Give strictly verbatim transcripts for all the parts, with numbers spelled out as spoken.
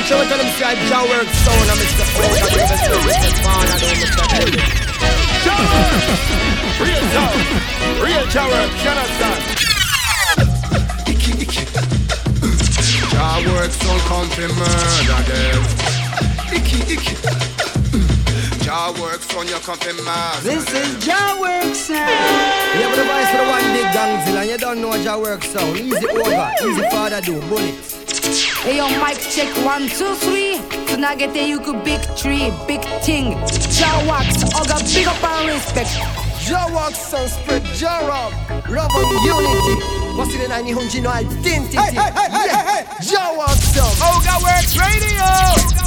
watch out and see Jah Works Sound and Mister Flan and Mister Flan and Mister Kelly. Jah Works! Real sound! Real Jah Works, you understand? Jah Works Sound come to murder them. Jah Works Sound, you come to murder them. This is Jah Works Sound. You have the voice for the one big gangzilla and you don't know Jah Works Sound. Easy over, easy father do, bullets. Hey yo, mic check one, two, three. Tonight get there, you could big tree, big thing. Jah Works, Oga, big up and respect. Jah Works Sound spread Jah Rob, Rob of unity. What's in the nine hundred identity? Hey, hey, hey, hey, hey, hey. Jah Works Sound, Oga Works Radio.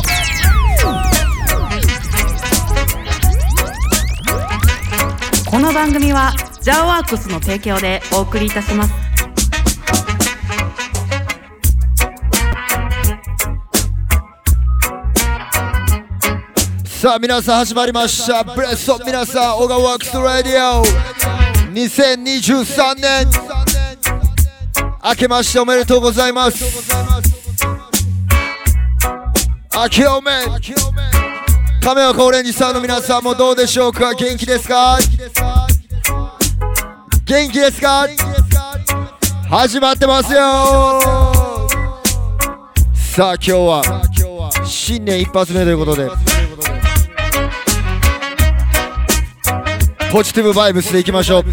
この番組はJah Worksの提供でお送りいたします。さあ皆さん始まりましたブレスト皆さんオガワークスラディオにせんにじゅうさんねん明けましておめでとうございます明けおめ亀岡オレンジさんの皆さんもどうでしょうか元気ですか元気ですか始まってますよさあ今日は新年一発目ということでポジティブバイブスでいきましょう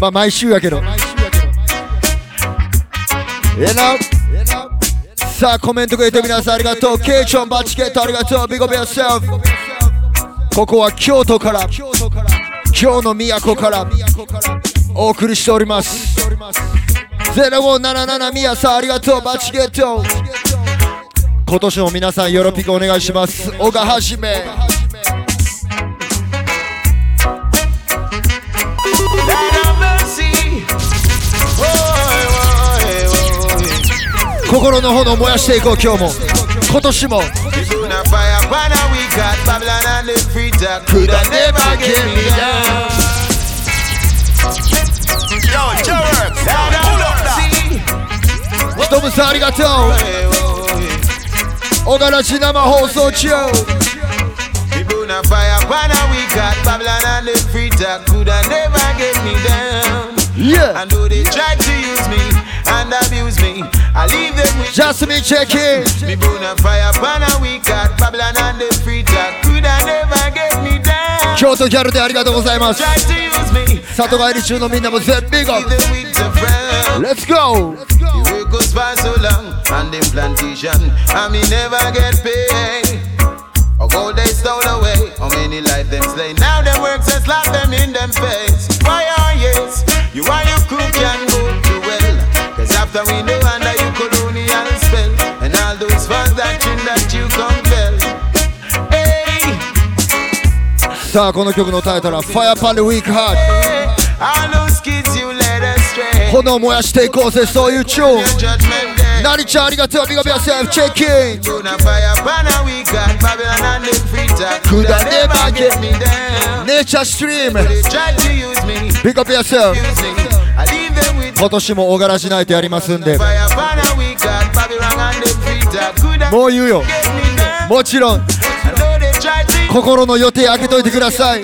まあ毎週やけどえなさあコメントくれて皆さんありがとうケイチョンバチケットありがとうビゴビアセルフここは京都から京の都からお送りしておりますゼロごーなななな宮さんありがとうバチケット今年も皆さんよろぴくお願いします小賀はじめ心の炎を燃やしていこう今日も今年もトムさんありがとうOgaraji生放送中Yeah. And though they try to use me and abuse me, I leave them with just me check it. Me burn a fire, burn a week at Babylon and the free talk could I never get me down. Kyoto girl, でありがとうございます。Try to use me. 里帰り中のみんなも全ビッグアップ。Let's go. The work goes by so long and the plantation, and me never get paid. Or gold they stole away, or many life them slay. Now the works they slap them in them face. Why are yes? You are your crook and go to well Cause after we know under your colonial spell And all those fans that you, that you compel Hey さあこの曲のタイトルは Fire Pan the Weak Heart All those kids you let astray 炎を燃やしていこうぜそういうチューンなりちゃんありがとうビゴビアセーフチェッキン Fire Pan the Weak Heart Babylon and the free talk Could I never get me down Nature Stream Pick up yourself 今年もおがらしないとやりますんでもう言うよもちろん心の予定開けといてください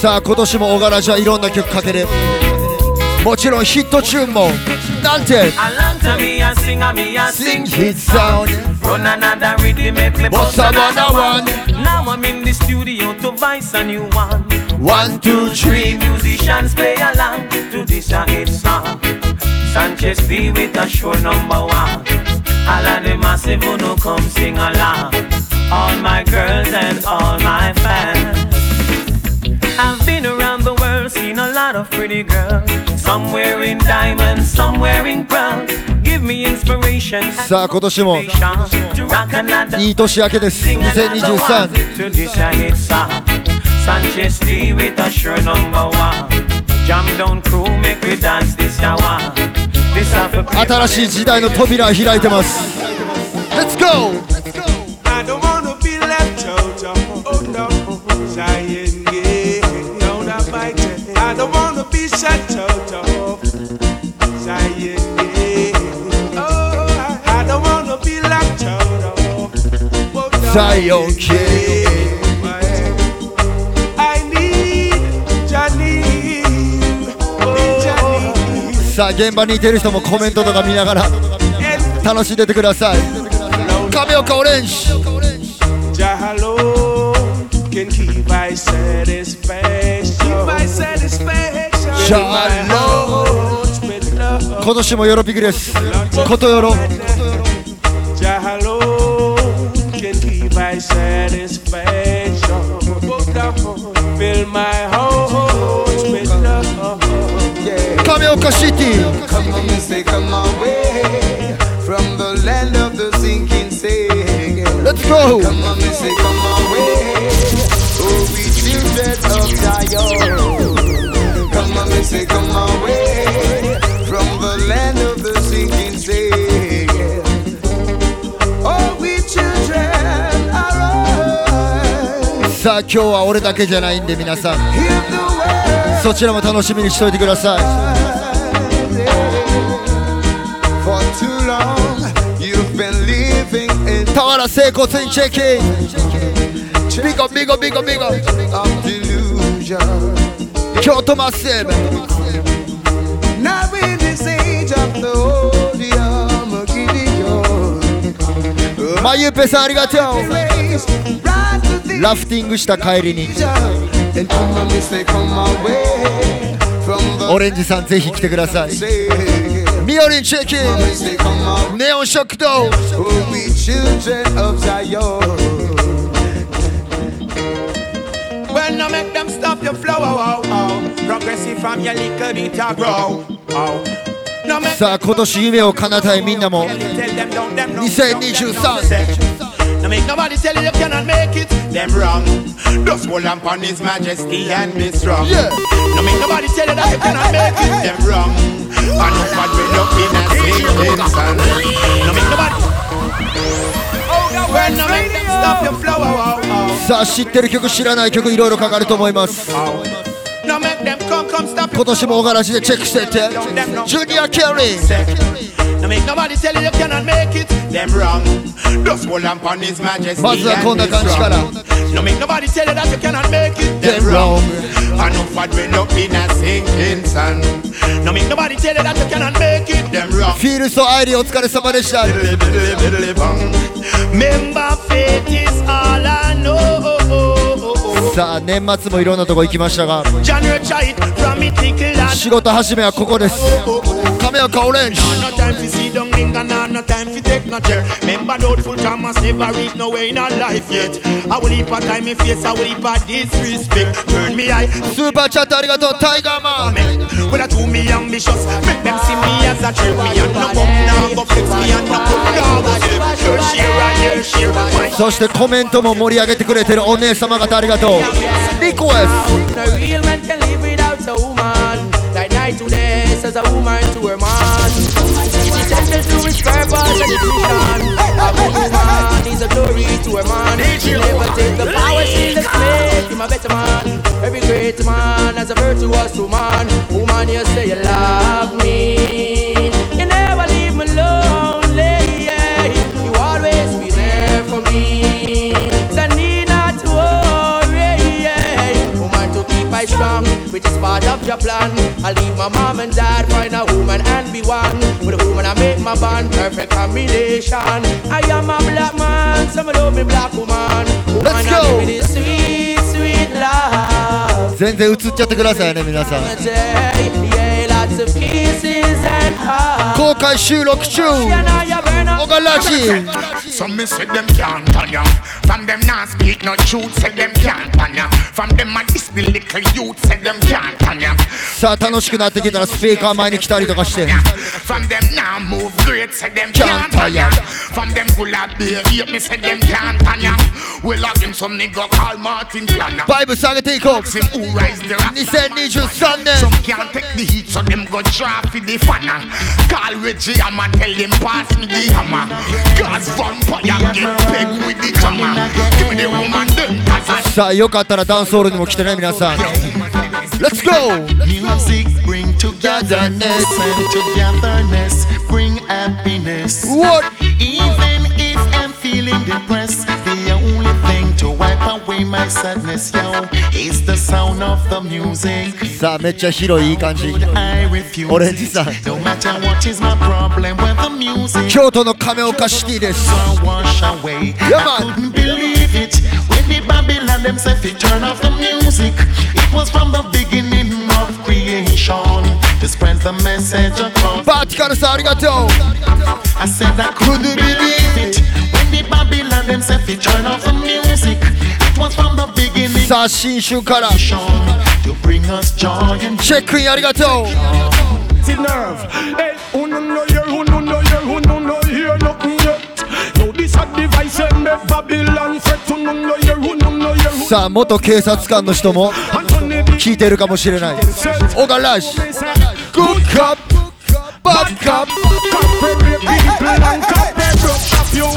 さあ今年もおがらしはいろんな曲かけれもちろんヒットチューンもDante. A long time me a sing a me a sing his sound. Run another rhythm, play boss another one. Now I'm in the studio to voice a new one. One, two, three, musicians play along to this a hit song. Sanchez be with a show number one. All of the massive uno come sing along. All my girls and all my fans. I've been around the world, seen a lot of pretty girls.Some wearing diamonds, some wearing pearls. Give me inspiration. さあ今年もいい年明けです。にせんにじゅうさん。Sanchez D with a sure number one. Jam down crew make we dance this hour. This afternoon. 新しい時代の扉開いてます。Let's go. I don't wanna be left out. Oh no, 'cause I ain't gay. don't wanna be shut off. Oh, I don't wanna be locked off. Say okay. I need Janine. さあ現場にいてる人もコメントとか見ながら楽しんでてください。亀岡オレンジ。Can keep my satisfaction. Keep my satisfaction. Jah Lord. 今年もヨロピクです。ことよろ。Jah Lord. Can keep my satisfaction. Fill my heart with love. Kamioka City. Come on, say come on way from the land of the sinking sea. Let's go. Come on, say come on way. Oh, we children of Zion. Come on, they say, come away from the land of the sinking sea. Oh, we children are ours. さあ今日は俺だけじゃないんで皆さん、そちらも楽しみにしておいてください。 For too long, you've been living in 田原聖子ツインチェキ。Big up, big up, big up, big up. Of delusion. Kyoto massive. Now in this age of the holy Armageddon. Mayupe san, arigatou. Laughing した帰りに。オレンジさんぜひ来てください。ミオリンチェキン。ネオン食堂。We children of Zion.When I make them stop your flow, oh, oh. Progressive from your little bit of grow, oh. さあ今年夢を叶えたいみんなもにせんにじゅうさん No make nobody tell you you cannot make it, them wrong. Just hold on upon his majesty and be strong. No make nobody tell you that you cannot make it, them wrong. And no bad will not be in a sweet No make nobody.さあ知ってる曲知らない曲いろいろかかると思います今年もOgarajiでチェックしていってJunior Kellyまずはこんな感じからNo make nobody tell you that you cannot make it. They're wrong. And if I dwell up in a sinking sand, no make nobody tell you that you cannot make it. They're wrong. Feel so idle. お疲れ様でした。Remember, faith is all I know. さあ年末もいろんなとこ行きましたが、仕事始めはここです。亀岡オレンジ。Remember, doubtful Thomas never reach no way in our life yet. I will leap at time and face, I will leap at disrespect. Turn me eye. Super chat, arigato, Tiger Man. When I do me ambitious, make them see me as a trip. Me and no come now, go fix me and no come now, go flip. Your share and your share. そしてコメントも盛り上げてくれてるお姉様方ありがとう。リクエスト。I die today, says a woman to her man. She's gentle to his purpose and illusion. A woman is a glory to her man. She never take the power, she's a slave. Him a better man. Every great man has a virtuous woman. Woman, you say you love me. You never leave me lonely. You always be there for me. So I need not to worry. Woman, to keep I strong, which is part of your plan. I'll leave my mom and dad, find a woman and be one. With a woman I make my bond, perfect combination. I am a black man, so I love me black woman. Woman, I give me this sweet, sweet love. 全然映っちゃってくださいね皆さん。公開収録中。Ogaraji。Some me say them can't on ya. From them not speak no truth, say them can't on ya. From them I diss the little youth, say them can't on ya.さあ楽しくなってきたらスピーカー前に来たりとかしてバイブ下げていこうにせんにじゅうさんねんさあよかったらダンスホールにも来てね皆さん Let's go. Music bring togetherness, and togetherness bring happiness. What? Even if I'm feeling depressed, the only thing to wipe away my sadness, yo, is the sound of the music. How could I refuse it? No matter what is my problem with the music. Kyoto no Kameoka city desu. Wash away. I couldn't believe it. The Babylon themselves, they turn off the music. It was from the beginning of creation to spread the message across. I said I couldn't believe it. When the Babylon themselves, they turn off the music. It was from the beginning of creation to bring us joy and joy. Hey, who don't know here, who don't know here, who don't know here, nothing yet.さあ、元警察官の人も聞いてるかもしれない。オガラジ、グッドカップ、バッカップ、カップレビープランカップレブロップヨワン。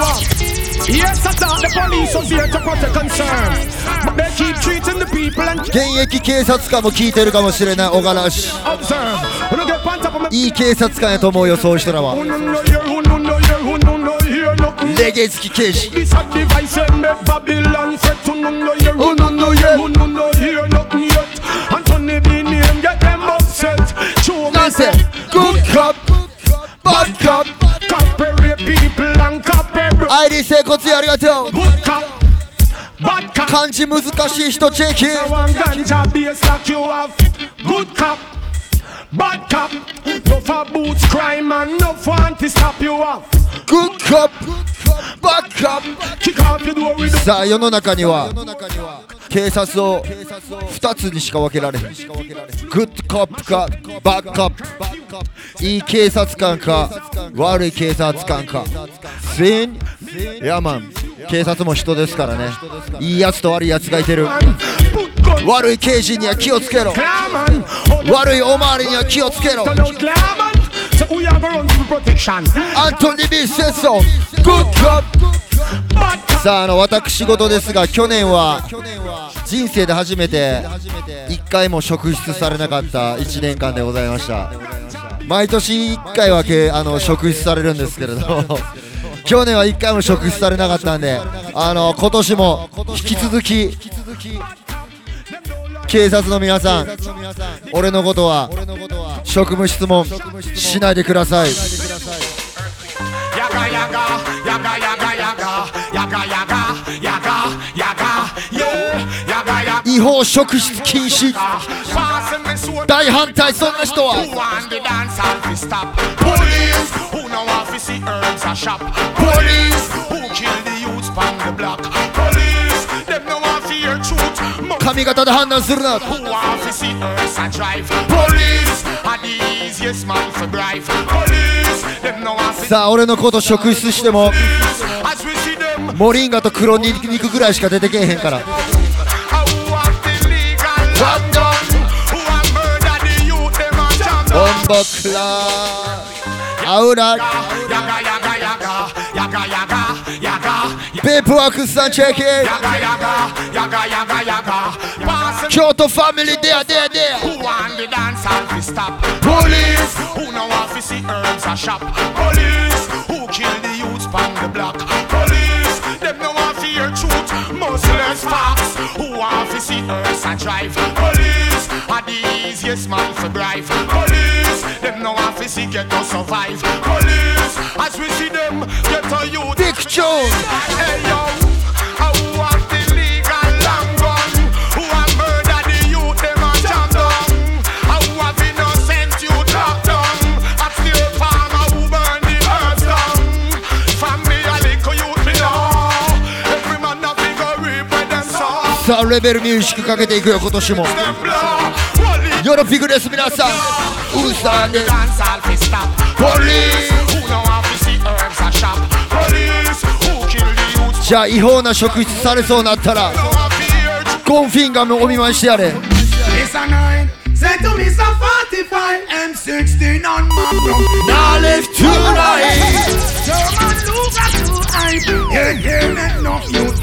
Yes, I thought the police was here to protect concern, but they keep treating the people and. 現役警察官も聞いてるかもしれない小柄氏。いい警察官やと思うよそういう人らは。レゲエ好き刑事。なんせ Good cop, bad cop, copy people and copy。アイディー 整骨院ありがとう。漢字難しい人チェッキ。Bad cop, no for boots crime and no for anti stop you off. Good cop, bad cop, kick off your door with. さあ世の中には警察を二つにしか分けられない。Good cop か bad cop、いい警察官か悪い警察官か。全員ヤマン。警察も人ですからね。いいやつと悪いやつがいてる。悪い刑事には気をつけろ。悪いおまわりには気をつけろ。アントニー・ビー・セッソ、グッド。さあ、あの私事ですが、去年は人生で初めて一回も職質されなかったいちねんかんでございました。毎年いっかいはあの職質されるんですけれど。去年は一回も職質されなかったんで、あの今年も引き続き警察の皆さん、俺のことは職務質問しないでください。違法職質禁止、大反対、そんな人は。Police who kill the youths from the block. Police, them no want to hear truth. Kamigata de handle sur na. Who want to see us a drive? Police are the easiest man to bribe. Police, them no want to. さあ俺のこと職質してもモリンガと黒肉ぐらいしか出てけえへんから。ボンボクラ。アウラ、ベープワークスさんチェッキー、京都ファミリー、デアデアデア、ポリス、さあレベルミュージックかけていくよ今年も。よろぴくです皆さん。ウーサーでじゃあ違法な職質されそうになったらゴンフィンガムお見舞いしてやれ。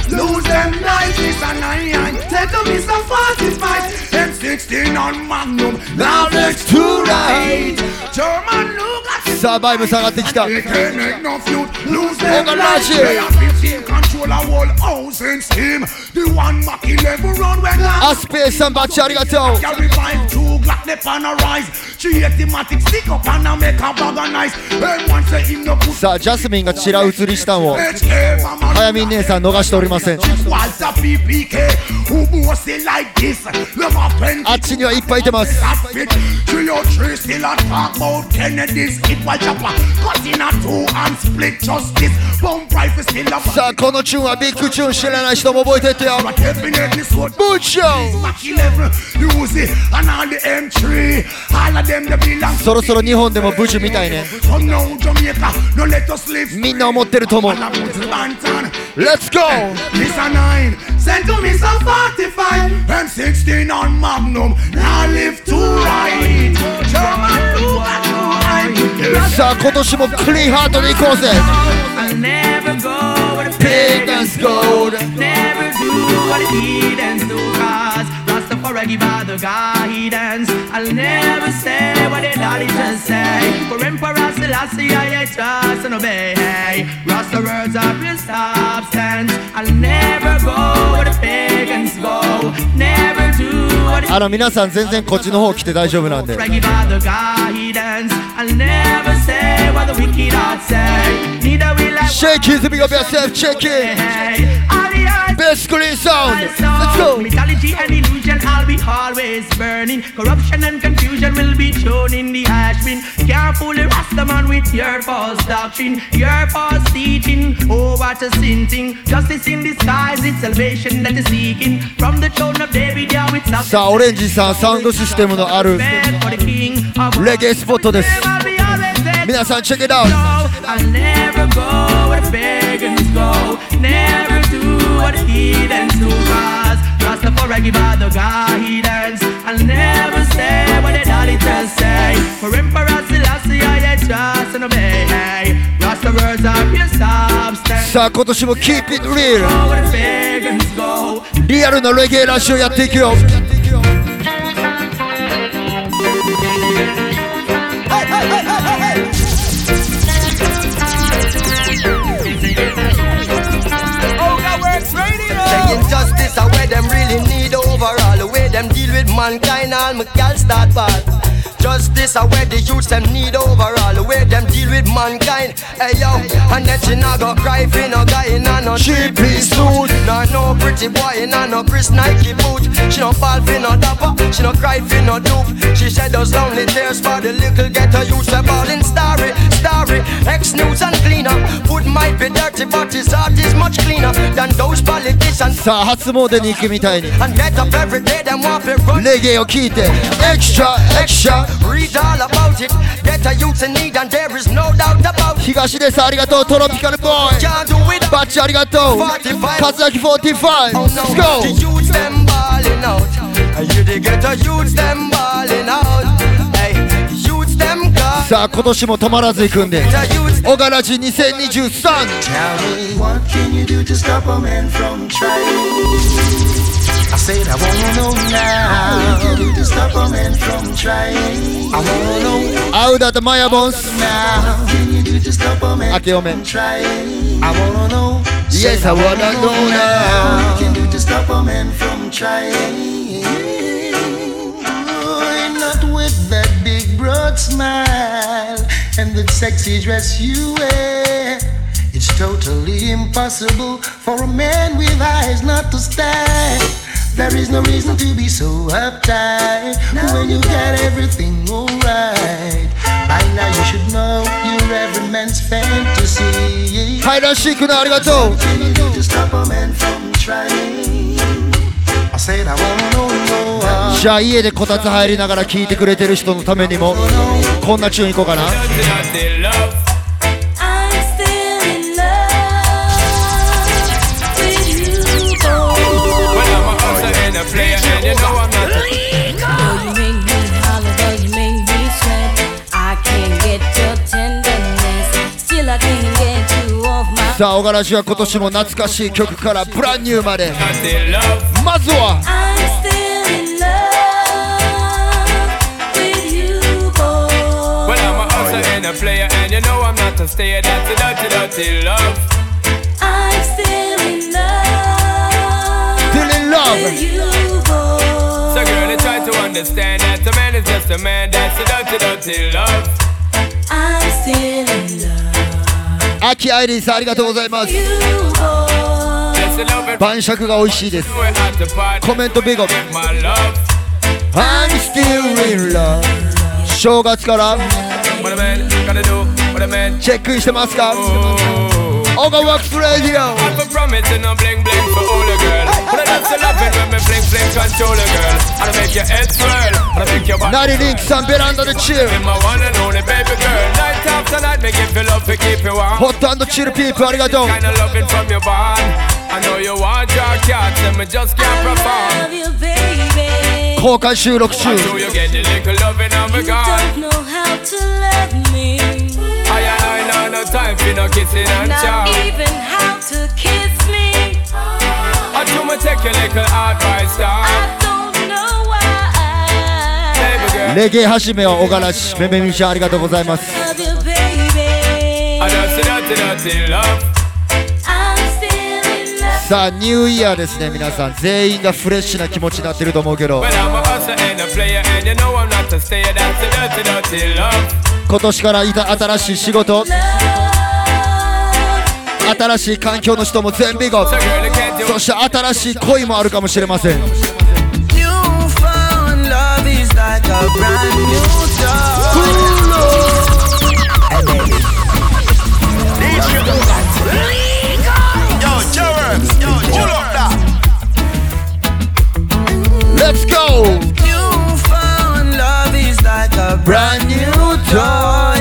Lose them night, it's a nine. Take a miss a forty-five. M sixteen sixteen on Magnum, now next to right. German Lugas. Sabai Musaratikta. They can't make no feud, lose their lives. They have fifteen control a whole house and steam. The one Maki level run when I space and back Charigato. Can revive two Glock nepanarise. She ate the matic stick up and I make a bag of nice. And once they in the put. Sa Jasmine ga chirautsuri shita wo. Hayami nee-san nogashite orimasen. What's a P P K? Who boasts like this? Love a pen. Atchi ni wa ippai itemasu. three oh three still a talk about Kennedy's. White chopper, cut in a two and split justice. Bomb rifle still up. Sa kono tune a big two tune. Shela na shito bobo itete ya. But definitely sword. Butcho. Maki level, Uzi, and all the M three. All of them they belong. Soro soro Nihon demo Butcho mitai ne. Come now Jamaica, don't let us live. Minna omotteru tomo. Let's go. This a nine. Send to me some forty-five. M sixteen on Magnum. Now live to right. German two and two. Sa kotoshi mo clean heart on ikose. I'll never go where the pagans go. Never do what the heathens do, cause Rastafari give out the guidance. I'll never say what the Dalits say. For Emperor Selassie I trust and obey. Rasta words are real substance. I'll never go where the pagans go. Never do what the. あの皆さん全然こっちの方来て大丈夫なんで。I'll never say what the wicked heart say. Neither will I. Shake his big up yourself, check it. Best screen sound. Let's go. Mythology and illusion, I'll be always burning. Corruption and confusion will be shown in the ash bin. Careful, Rastaman, with your false doctrine, your false teaching. Oh, what a sin thing. Justice in disguise, it's salvation that is seeking. From the throne of David, yeah, it's not. Sa Orange sa sound system no aru. Reggae spot です。皆さん check it out. I'll never go where the pagans go. Never do what the heathens do, cause Rastafari give out the guidance. I'll never say what the Dalits say. For Emperor Selassie I trust and obey. Rasta words are real substance. さあ今年も keep it real. Real のレゲエラッシュをやっていくよ。 Injustice are where them really need overall. The way them deal with mankind, all my gals start bad. Justice are where the youths them need overall. The way them deal with mankind, hey yo. And that you not go cry for no guy in a no three-piece suit. Not no pretty boy in a no Chris Nike boot. She no fall for no dapper, she no cry for no dupe. She shed those lonely tears for the little ghetto youths. They're ballin' starry, starry, ex-news and cleaner. Food might be dirty, but his heart is much cleaner than those politicians. さあ初詣に行くみたいにレゲエを聴いてエクストラエクストラ東ですありがとうトロピカルボーイバッチありがとうカズアキforty-five Let's go さあ今年も止まらず行くんで Ogaraji twenty twenty-three Tell me what can you do to stop a man from trying? I said I wanna know now. What can you do to stop a man from trying? I wanna know. Out at the Maya Bones. What can you do to stop a man from trying? I wanna know. Yes, I wanna know now. What can you do to stop a man from trying? I'm not with that big broad smile. And the sexy dress you wear, it's totally impossible for a man with eyes not to stare. There is no reason to be so uptight when you got everything alright. By now you should know you're every man's fantasy. Hi, Rashikuna, arigatou. What can you do to stop a man from trying? I said I wanna know. じゃあ家でこたつ入りながら聞いてくれてる人のためにもこんなチューンいこうかな。さあ、おがらじは今年も懐かしい曲からブランニューまで。まずは。a player, and you know I'm not a stayer. That's a dirty, dirty love. I'm still in love. Still in love with you, boy. So girl, I try to understand that a man is just a man. That's a dirty, dirty love. I'm still in love. Aki Iris, arigatougozaimashis. You, boy. 晩酌が美味しいです。 コメント big up. I'm still in love. 正月から What a man gotta do, what a man. Check inしてますか Oga Works Radio. I'm for promising no bling bling for all the girls. But I love to love it when me bling bling control the girls. I'll make your head swirl. I'll make your body swirl. ninety-nine percent the chill. I'm my one and only baby girl. Night after night me give you love to keep you warm. Hot and the chill people, arigatou. Kind of loving from your barn. I know you want your cats and me just can't perform. I love you baby. 公開収録中 レゲエ始めは小柄氏 めめみちゃんありがとうございます さあ、ニューイヤーですね、皆さん。全員がフレッシュな気持ちになってると思うけど。今年から新しい仕事、新しい環境の人も全部が、そして新しい恋もあるかもしれません。Let's go! New found love is like a brand new toy.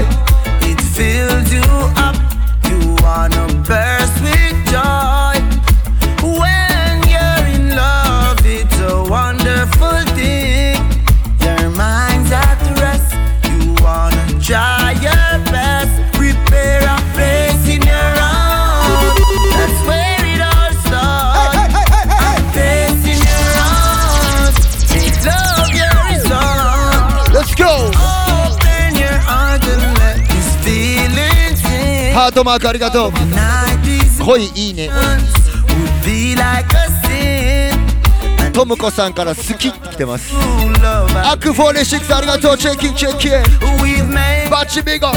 It fills you up, you wanna burst with joy. When you're in love, it's a wonderful thing. Your mind's at rest, you wanna try your best. Prepare a place in your own. That's where it all starts. Hey, hey, hey, hey, hey. A place in your own. Make love your result. Let's go. Open your heart and let this feeling sing. ハートマークありがとう。恋いいね。トムコさんから好きって来てます。アクよんじゅうろくありがとう。チェッキンチェッキン。バッチビゴ。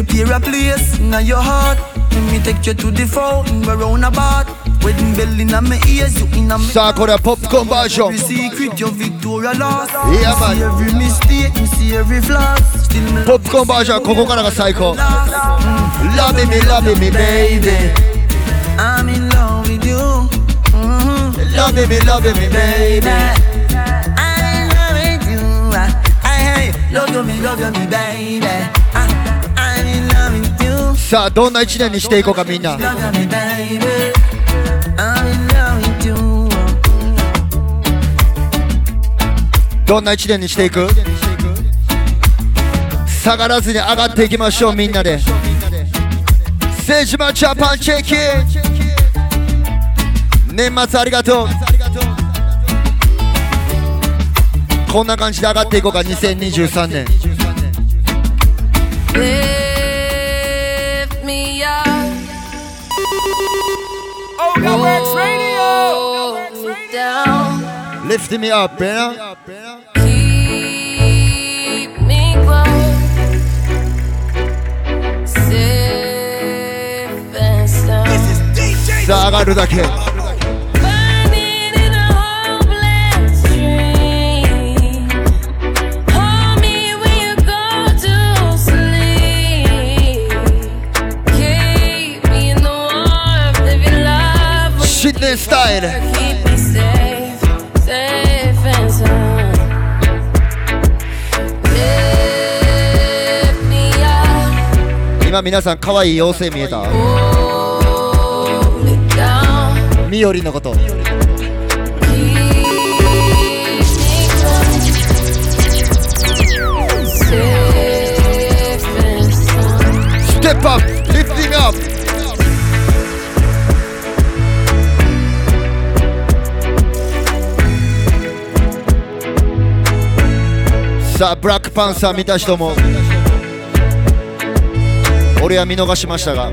Prepare a place in your heart. Let me take you to the fountain. We're on a boat. Wedding bell in my ears. You in my ears. Sakura popcorn version. Every secret, your Victoria lost. Yeah, man. See every mistake, you see every flaw. Still me. Popcorn version. ここからが最高。 Love me, love me, baby. I'm in love with you. Love me, love me, baby. I'm in love with you. I love you, me, love you, me, baby. さあ、どんな一年にしていこうか、みんな。どんな一年にしていく？下がらずに上がっていきましょう、みんなで。セージマジャパンチェキ。年末ありがとう。こんな感じで上がっていこうか、にせんにじゅうさんねん。Oga Works Radio. Lift me up, man. Keep me close, safe and sound. This is D J. さあ上がるだけ。Burning in a hopeless dream. Hold me when you go to sleep. Keep me in the warmth of your love. Shitness style. Keep me safe, safe and sound. Lift me up. 今皆さん可愛い妖精見えた。みよりのこと。hip hop, lifting up. Sa Black Panther 見た人も、俺は見逃しましたが、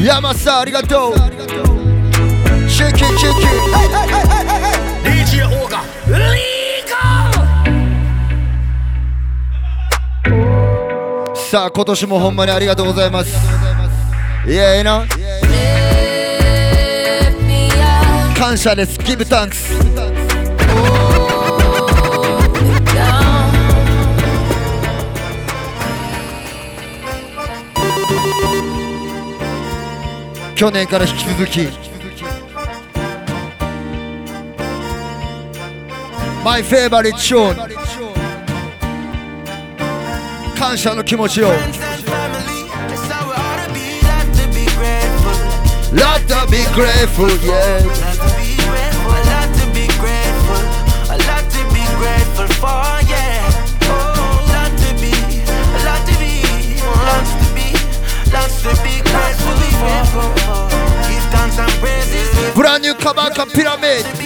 山さんありがとう。チュキチュキ。ディージェー Oga Radio。さあ今年もほんまにありがとうございます。いやいいな。感謝です。Give thanks。去年から引き続き My favorite tune 感謝の気持ちを Lot to be grateful, yeah Lot to be grateful, a lot to be grateful for, yeah Lot to be, a lot to be, lots to be, lots to be grateful for Brand new Kabaka Pyramid. There's a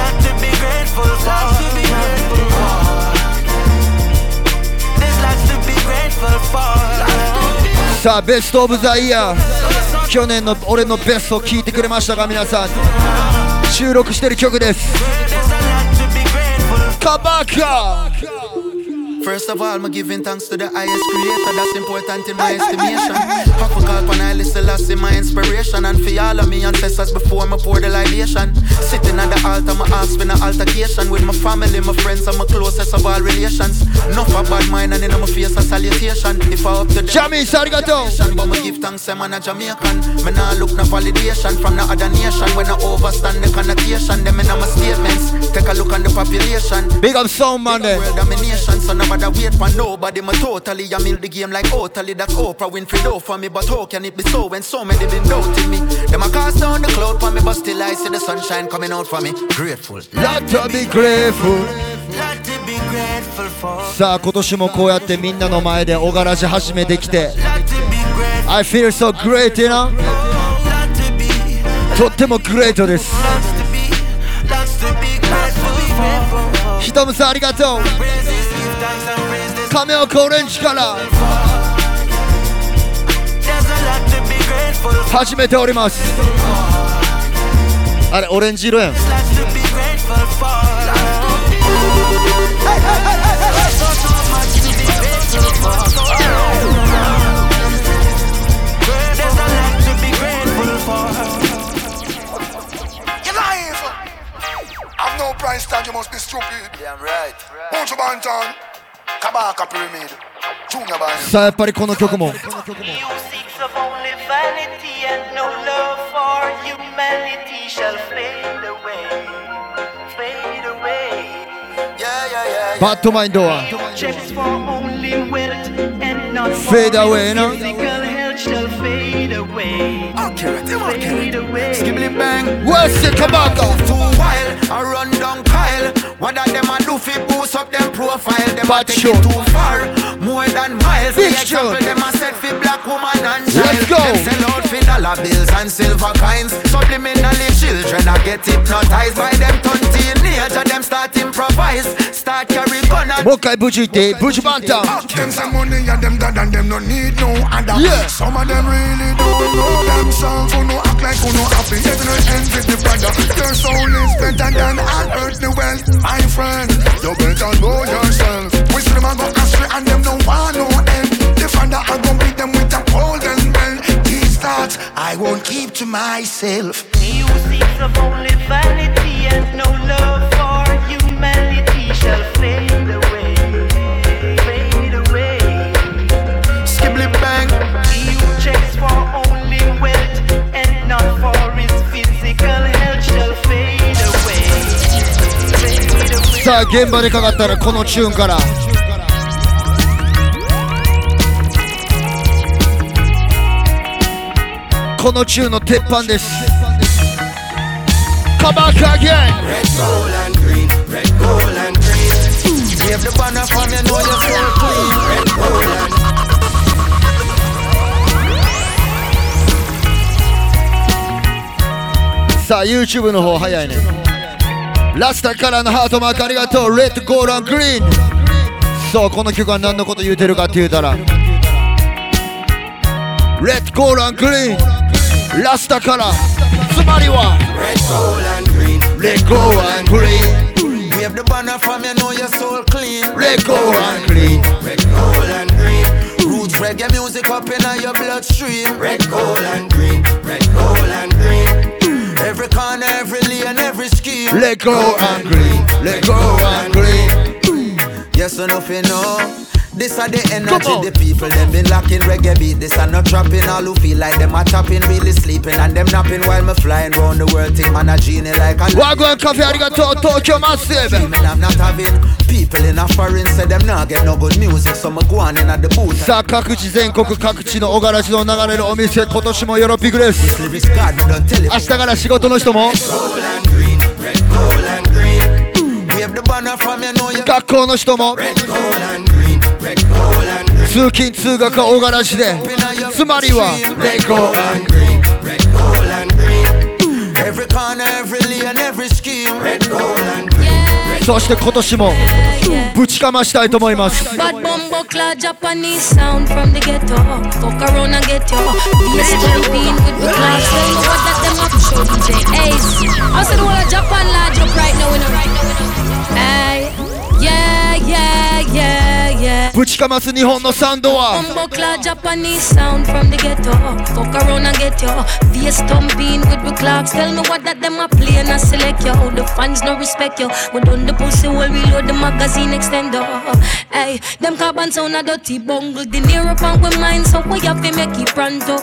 lot to be grateful for. There's lots to be grateful for. Sa best of the year. 去年の俺のベストを聞いてくれましたか皆さん。収録してる曲です。Kabaka。First of all, I'm giving thanks to the highest creator. That's important in my estimation. Half a God when I listen, lost in my inspiration. And for all of me ancestors before me pour the libation. Sitting at the altar, my ask for an altercation. With my family, my friends, and my closest of all relations. Enough of bad mind and in my face a salutation. If I up to the Jamaica, arigato. But I give thanks to man a Jamaican. Me nah look no validation from the other nation. When I overstand the connotation, them in my statements. Take a look on the population. Big up sound man there. But I wait for nobody, my totally. I mean the game like totally. That's Oprah Winfrey though for me. But how can it be so when so many been doubting me? Them I cast down the cloud for me, but still I see the sunshine coming out for me. Grateful. Lot to be grateful. Lot to be grateful for. さあ今年もこうやってみんなの前でおがらじ始めてきて。I feel so great, you know. とってもグレートです。ひとむさんありがとう。Come out orange color. Hajime me orimasu. Are orange iro yan. I've no price tag. You must be stupid. Yeah, I'm right. Bunch of bantan.さあやっぱりこの曲もバッドマインドはフェードアウェイなWhat that them a do fi boost up them profile? Them a take it too far, more than miles. For example, them a set fi black woman and child. Them sell out fi dollar bills and silver coins. Subliminally, children a get hypnotized by them teenagers. Them start improvise, start carry gun. Bokai bujite, bujibanta. Them some money and them dad and them no need no other. Some of them really don't know themselves. Who no act like who no happy. They no envy the brother. Their soul is better than unearthly wealth.My friend, you better know yourself. We see them a go astray and them no want no end. The father a go beat them with a golden bell. These thoughts I won't keep to myself. Music's of only vanity and no love for humanity shall fade away, fade away. Skibli bang. He who checks for only wealth and not for his physical health shall fade.さあ現場でかかったらこのチューンからこのチューンの鉄板ですカバーカーゲン Red gold and green Red gold and green Give the banner from your know you're so clean さあ YouTube の方早いねラスタからのハートマークありがとうレッドゴールドグリーンそうこの曲は何のこと言うてるかって言うたらレッドゴールドグリーンラスタからつまりはレッドゴールドグリーンレッドゴールドグリーン Wave the banner from you know your soul clean レッドゴールドグリーンレッドゴールドグリーンRoots reggae music up in your bloodstream. Red, gold and green, red, gold and green. Every corner, every lane, every scheme. Let go and green, let go and green. Yes or nothing, no. This are the energy, the people them been lacking reggae beat. This are not trapping, all who feel like them are tapping, really sleeping and them napping while me flying round the world. Think man a genie like a. Wagwan Cafe, arigato, Tokyo massive. I'm not having. People in a foreign say them not get no good music, so me go on in at the booth. さあ各地全国各地のOgarajiの流れるお店今年もよろぴくです。明日から仕事の人も。学校の人も。通勤通学はOgarajiで。つまりは。Red, gold and green. Red, gold and green. Every corner, every lane, every scheme. Red, gold and green.そして今年もぶちかましたいと思います。Bad bombo clad Japanese sound from the ghetto. Fuck around and get your beast jumping with the class. Don't know what that them up show D J Ace. I said all a Japan lad up right now in a right now in a. Hey, yeah, yeah, yeah, yeah. ぶちかます日本のサウンドは。Bombo clad Japanese sound from the ghetto. Fuck around and get your beast jumping with the class. Tell me what that them up play and I select you. The fans no respect you. We don't.The pussy will reload the magazine extender. Ay, them carbon sound a dirty bungle. The near upon we mine, so we have to make it pronto.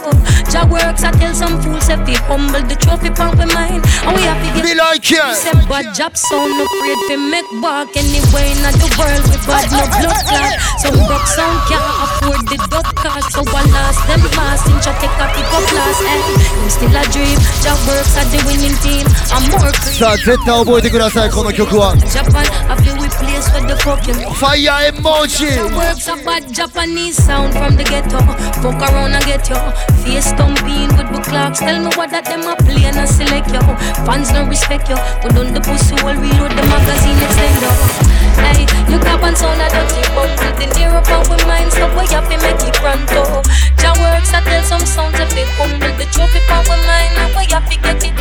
Jah Works, I tell some fools if they humble the trophy pon we mine, and we have to get. Be like you. Except bad job sound, no afraid to make back anyway. Not the world we bad no blood clot. Some rock sound can't afford the dub card, so I lost them fast. Inch I take a pick up last. Ay, I'm still a dream. Jah Works are the winning team. I'm more. さあ絶対覚えてくださいこの曲は。Japan, I feel we place for the fucking fire emoji. Jah Works a bad Japanese sound from the ghetto. Fuck around and get yo. Face thumping with the clocks. Tell me what that them a play and I select yo. Fans don't respect yo. We done the pussy will reload the magazine extender. Hey, you carbon sound a dirty bundle. The near upon we mine, so we have to make it pronto. Jah Works I tell some sounds if they humble the trophy pon we mine, and we have to get it.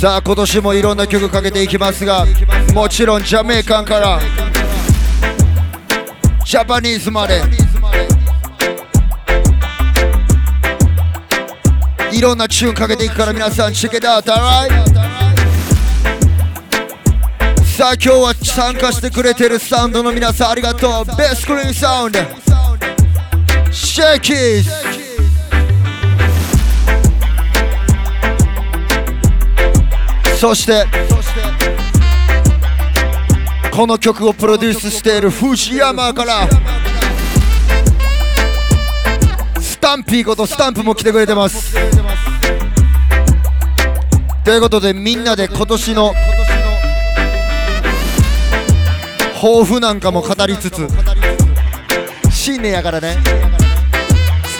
さあ今年もいろんな曲かけていきますがもちろんジャメイカンからジャパニーズまでいろんなチューンかけていくから皆さんチェックだったらさあ今日は参加してくれてるサウンドの皆さんありがとうベースクリーンサウンドシェイキーズそしてこの曲をプロデュースしている藤山からスタンピーことスタンプも来てくれてますということでみんなで今年の抱負なんかも語りつつ新年やからね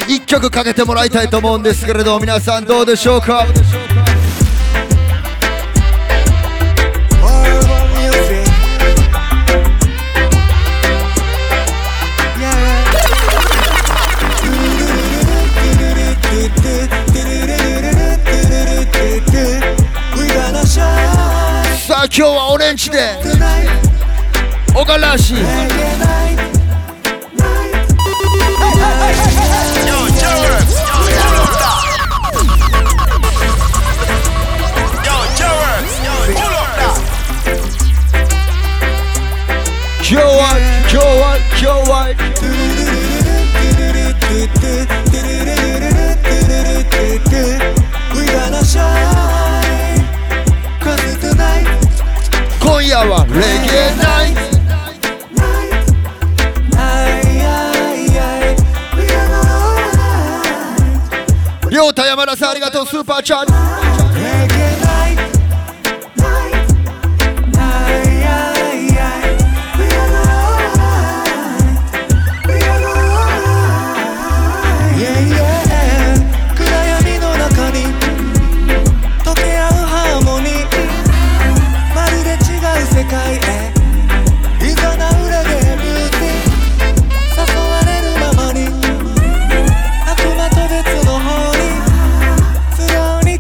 一曲かけてもらいたいと思うんですけれど皆さんどうでしょうかさあ今日はオレンジでオガラシ今日は今日は今日は今夜はレゲエナイト亮太山田さんありがとうスーパーチャージ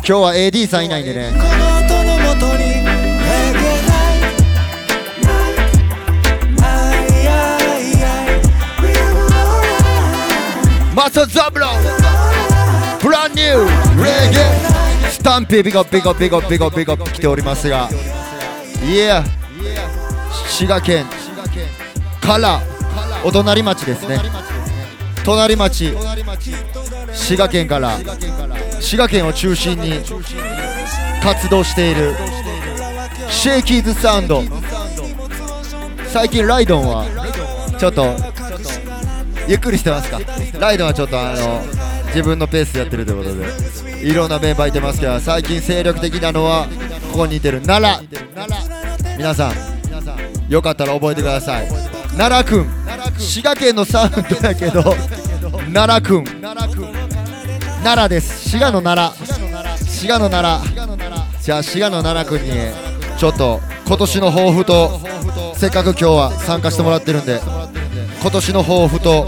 日は エーディー さんいないんでね。マサザブロー Brand new Reggae スタンピービゴビゴビゴビゴビゴ来ておりますが、いや滋賀県からお隣町ですね。隣町滋賀県から滋賀県を中心に活動しているシェイキーズサウンド、最近ライドンはちょっとゆっくりしてますか。ライドンはちょっとあの自分のペースでやってるということでいろんなメンバーいてますけど、最近精力的なのはここにいてる奈良、皆さんよかったら覚えてください。奈良くん、滋賀県のサウンドだけど奈良くん、奈良です。滋賀の奈良、滋賀の奈良、じゃあ滋賀の奈良くんにちょっと今年の抱負と、せっかく今日は参加してもらってるんで今年の抱負と、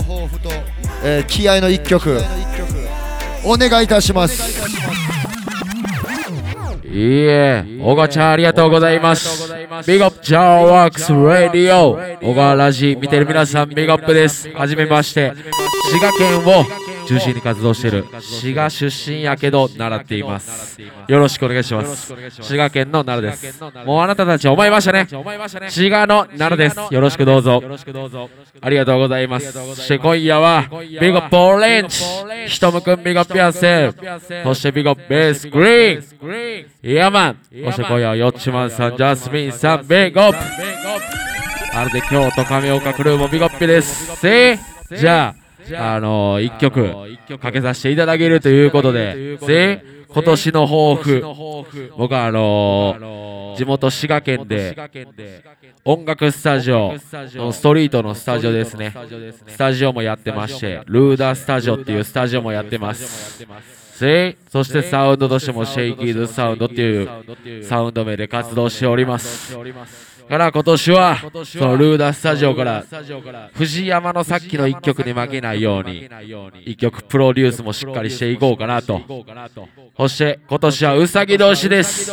えー、気合の一曲お願いいたします。いいえ、オガちゃんありがとうございます。ビッグアップ Jah Works Radio Ogaraji見てる皆さんビッグアップです。はじめまして、滋賀県を中心に活動している、滋賀出身やけど習っています。よろしくお願いします。滋賀県の奈良です。もうあなたたち思いましたね、滋賀の奈良です。よろしくどうぞ。ありがとうございます。今夜はビッグアップオレンジ、ひとむくんビッグアップやせ、そしてビッグアップベースグリーンイヤマン、そして今夜はヨッチマンさん、ジャスミンさん、ベーゴップあれで京都亀岡クルーもビゴップです。せー、じゃあ、あのー、一曲かけさせていただけるということで、せー、今年の抱負、僕はあのー、地元滋賀県で音楽スタジオのストリートのスタジオですね、スタジオもやってまして、ルーダースタジオっていうスタジオもやってます。そしてサウンドとしてもシェイキーズサウンドっていうサウンド名で活動しております。から今年はそのルーダースタジオから藤山のさっきの一曲に負けないように一曲プロデュースもしっかりしていこうかなと。そして今年はうさぎ同士です。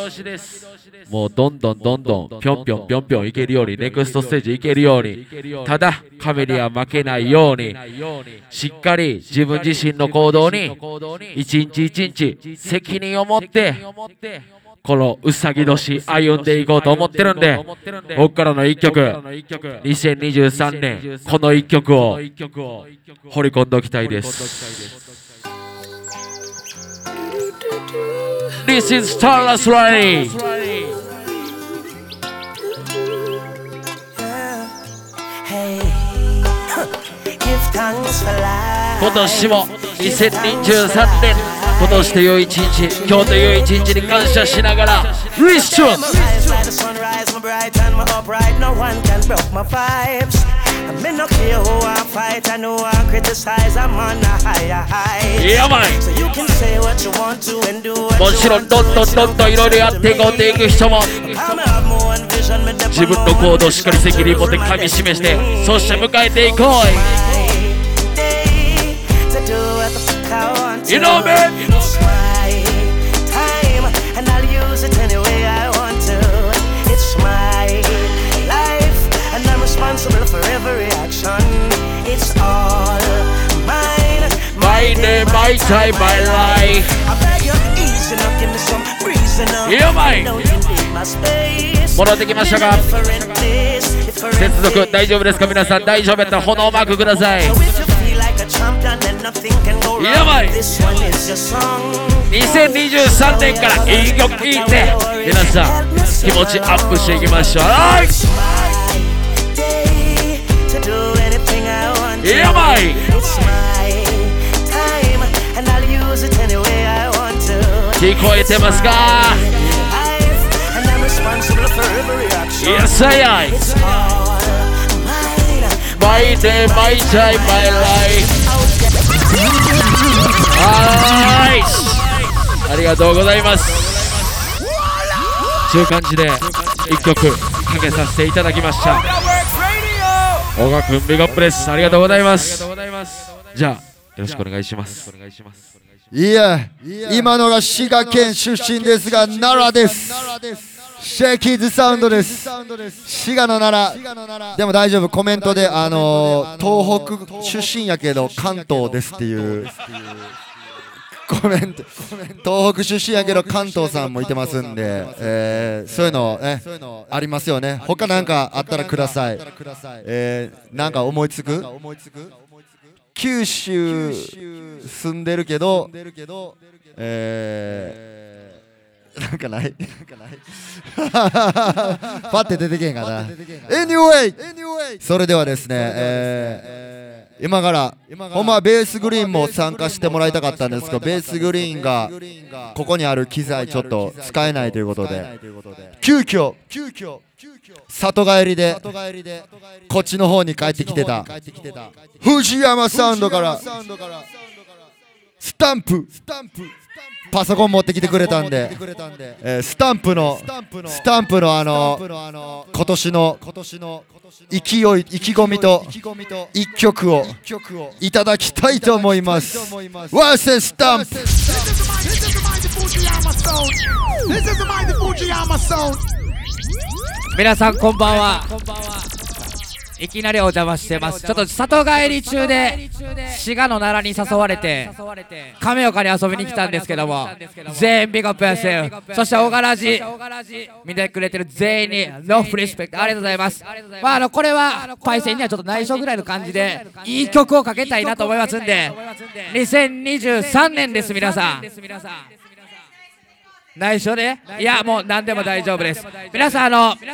もうどんどんどんどんぴょんぴょんぴょんぴょんいけるように、ネクストステージいけるように、ただカメには負けないようにしっかり自分自身の行動に一日一日責任を持ってこのうさぎ年歩んでいこうと思ってるんで、僕からの一曲、にせんにじゅうさんねんこの一曲を掘り込んでおきたいです。 This is Starless Riding. Hey, give thanks for life. 今年もにせんにじゅうさんねん、今年という一日、今日という一日に感謝しながら、リスチョン。やばい。もちろんどんどんどんどんいろいろやっていこうという人も、自分の行動をしっかり責任持ってかみしめして、そして迎えていこう。You know, man. It's my time, and I'll use it any way I want to. It's my life, and I'm responsible for every action. It's all mine. My day, my time, my life. I beg you, ease enough, give me some reason. Yeah, man. Don't leave my space. 戻ってきましたか。接続大丈夫ですか皆さん。大丈夫だったら炎マークください。やばい。にせんにじゅうさんねんからいい曲聴いて皆さん気持ちアップしていきましょう。やばい。聞こえてますか。Yes, I am.My day, my time, my life. Alright. ありがとうございます。という感じで一曲かけさせていただきました。オガくんビッグアップです。ありがとうございます。じゃあよろしくお願いします。いや、今のが滋賀県出身ですが奈良です。シェイキーズサウンドです。滋賀の奈良。でも大丈夫、コメントであの東北出身やけど関東ですっていう。コメント東北出身やけど関東さんもいてますんで、えー、そういうの、ね、ありますよね。他なんかあったらください。えー、なんか思いつく？九州住んでるけど、えーなんかないパッて出てけんかな。 Anyway、 それではですね、えー、今からほんまはベースグリーンも参加してもらいたかったんですけど、ベースグリーンがここにある機材ちょっと使えないということで、急遽里帰りでこっちの方に帰ってきてた藤山サウンドからスタンプパソコン持ってきてくれたんで、えー、スタンプのスタンプのあの今年の勢い意気込みと一曲をいただきたいと思います。ワーセスタンプ。皆さんこんばんは。いきなりお邪魔してます。ちょっと里帰り中で滋賀の奈良に誘われて亀岡に遊びに来たんですけども、全員ビッグアップやせよ。そしてOgaraji見てくれてる全員にノーフリスペクト、ありがとうございます。まああのこれはパイセンにはちょっと内緒ぐらいの感じでいい曲をかけたいなと思いますんで、にせんにじゅうさんねんです。皆さん内緒で、いやもう何でも大丈夫です。皆さんあの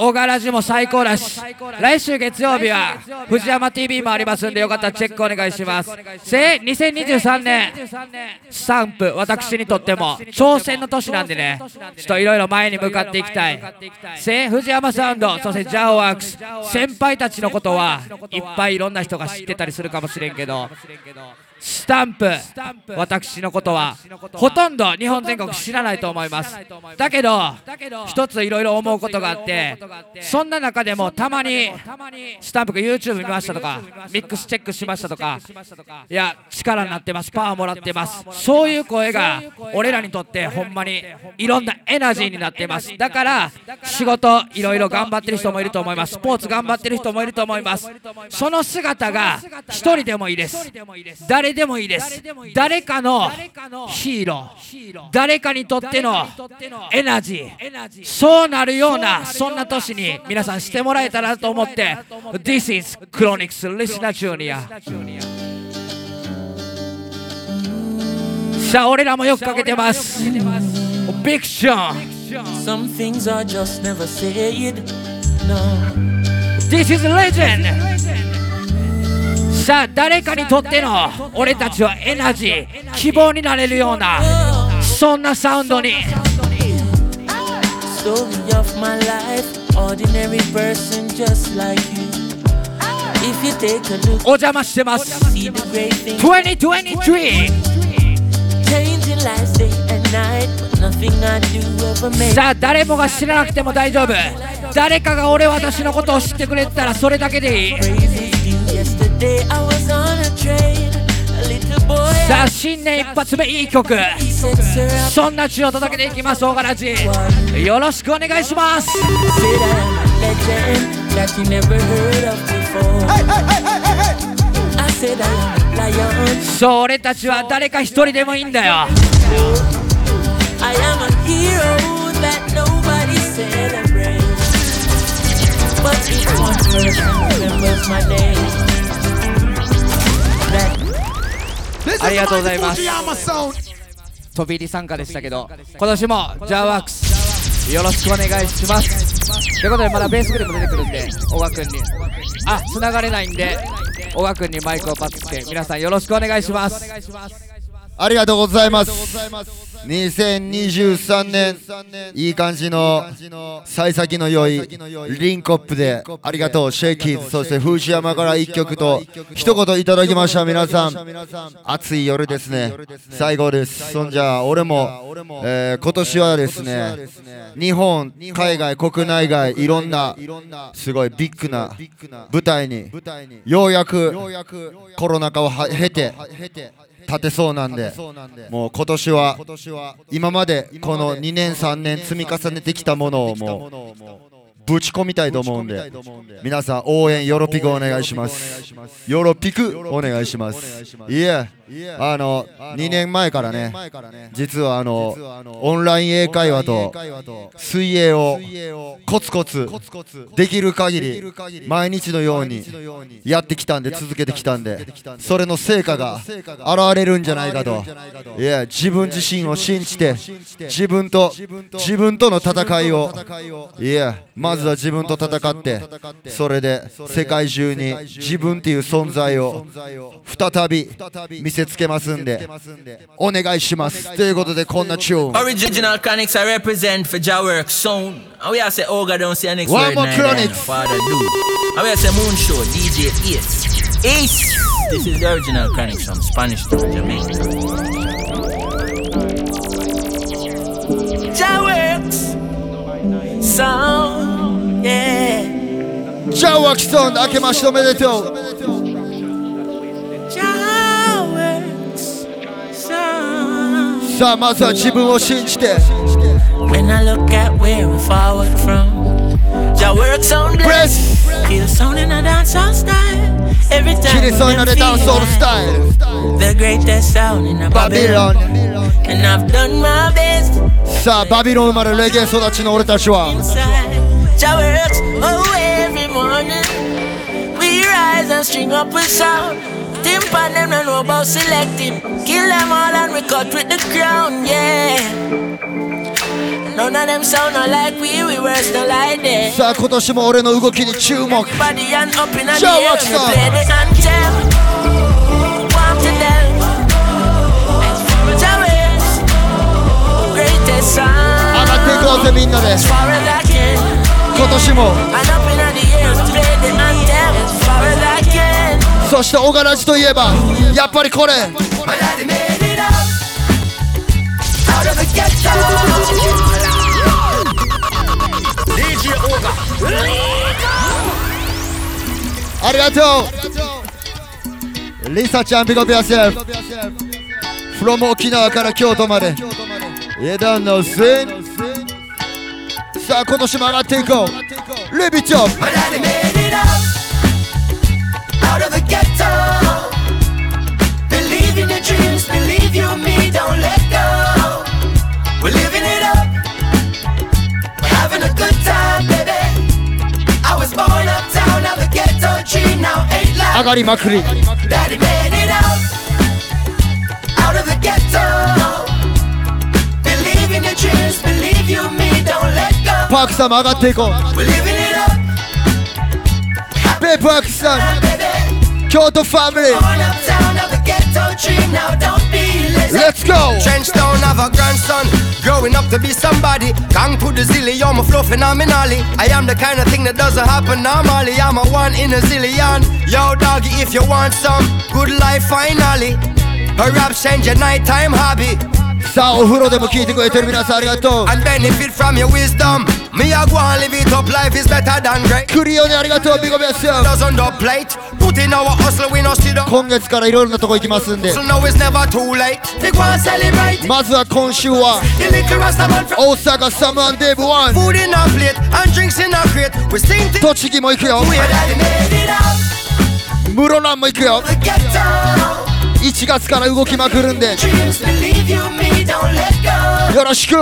Ogarajiも最高だし、来週月曜日はフジヤマ ティーブイ もありますんで、よかったらチェックお願いします。にせんにじゅうさんねんスタンプ、私にとっても挑戦の年なんでね、ちょっといろいろ前に向かっていきたい。フジヤマサウンド、そしてJah Works、先輩たちのことはいっぱいいろんな人が知ってたりするかもしれんけど、スタンプ、私のことはほとんど日本全国知らないと思います。だけど一ついろいろ思うことがあって、そんな中でもたまにスタンプ YouTube 見ましたとか、ミックスチェックしましたとか、いや力になってます、パワーもらってます、そういう声が俺らにとってほんまにいろんなエナジーになってます。だから仕事いろいろ頑張ってる人もいると思います。スポーツ頑張ってる人もいると思います。その姿が一人でもいいです、誰でもいいです。誰かのヒーロー、誰かにとってのエナジー、そうなるようなそんな年に皆さんしてもらえたらと思って、 This is Chronixx Listener Junior。 さあ俺らもよくかけてます。ビッグション Some things are just never said、no. This is legend。さあ誰かにとっての俺たちはエナジー、希望になれるようなそんなサウンドに。お邪魔してます。にせんにじゅうさあ誰もが知らなくても大丈夫、誰かが俺私のことを知ってくれたらそれだけでいい。さあ新年一発目、いい曲、そんな血を届けていきます。Ogarajiよろしくお願いします。それたちは誰か一人でもいいんだよ。ありがとうございます。飛び入り参加でしたけど、今年もJah Worksよろしくお願いします。ということでまだベースグループ出てくるんで、小川君にあ繋がれないんで、小川君にマイクをパスして皆さんよろしくお願いします。ありがとうございます。にせんにじゅうさんねんいい感じの幸先の良いリンクアップで、ありがとうシェイキーズ、そして藤山からいっきょくと一言いただきました。皆さん暑い夜ですね、最後です。そんじゃ俺も、えー、今年はですね日本海外国内外いろんなすごいビッグな舞台にようやくコロナ禍を経て立てそうなんで、もう今年は今までこのにねんさんねん積み重ねてきたものをもうぶち込みたいと思うんで、皆さん応援よろぴくお願いします。よろぴくお願いします。いや、あのにねんまえからね、実はあのオンライン英会話と水泳をコツコツできる限り毎日のようにやってきたんで、続けてきたんで、それの成果が現れるんじゃないかと。いや、自分自身を信じて、自分と自分との戦いを、いや、まずは自分と戦って、それで世界中に自分っていう存在を再び見せつけますんで、お願いします。ということで、こんなチューン。Original Chronixx I represent for Jah Works Sound. And we are say Oga don't say next word. One more Chronixx. And we are say Moon Show D J Ace. Ace. This is the original Chronixx from Spanish Town, Jamaica. Jah Works Sound. Yeah. Jah Works Sound. 明けましておめでとう。さあ、まずは自分を信じて。When I look at where we forward from, Jah Works Sound bless. Feel sound in a dancehall style. Every time we feel the greatest sound in a Babylon. And I've done my best. さあ、バビロン生まれレゲエ育ちの俺たちは。Jah Works, oh every morning we rise and string up a sound. Timpan them don't know about selecting. Kill them all and we cut with the crown, yeah. None of them sound not like we, we were still like that. Sa, 今年も俺の動きに注目。Everybody and up in a game, we play the anthem. Warm to them. Jah Works, greatest sound. 上がっていこうぜみんなで。今年も。And up in the air, we play the anthem. As far as I can.そしてオガラジといえばやっぱりこれ。ありがとう。リサちゃん、ビゴビアセル。from 沖縄から京都まで。You don't know sin。さあ、今年も上がっていこう。レビチョップ。Out of the ghetto, believe in your dreams, believe you and me, don't let go. We're living it up, we're having a good time, baby. I was born uptown, now the ghetto dream, now ain't life. Agari Makri. Daddy made it out, out of the ghetto. Believe in your dreams, believe you and me, don't let go. Pakistan, agate ko. We're living it up, baby. Pakistan.Kyoto family. Let's go. Trench Town have a grandson, growing up to be somebody. Gang put the zilly, yo, my flow phenomenally. I am the kind of thing that doesn't happen normally. I'm a one in a zillion. Yo, doggy, if you want some good life, finally. A rap change your nighttime hobby. さあ、お風呂でも聞いてくれてる皆さんありがとう。And benefit from your wisdom. Me I go and live it up, life is better than great. クリオネありがとう、ビゴビアスよ。Doesn't the plate.今月からいろいろなとこ行きますんで、まずは今週は大阪サム&デーブワン、栃木も行くよ、室蘭も行くよ。いちがつから動きまくるんでよろしく。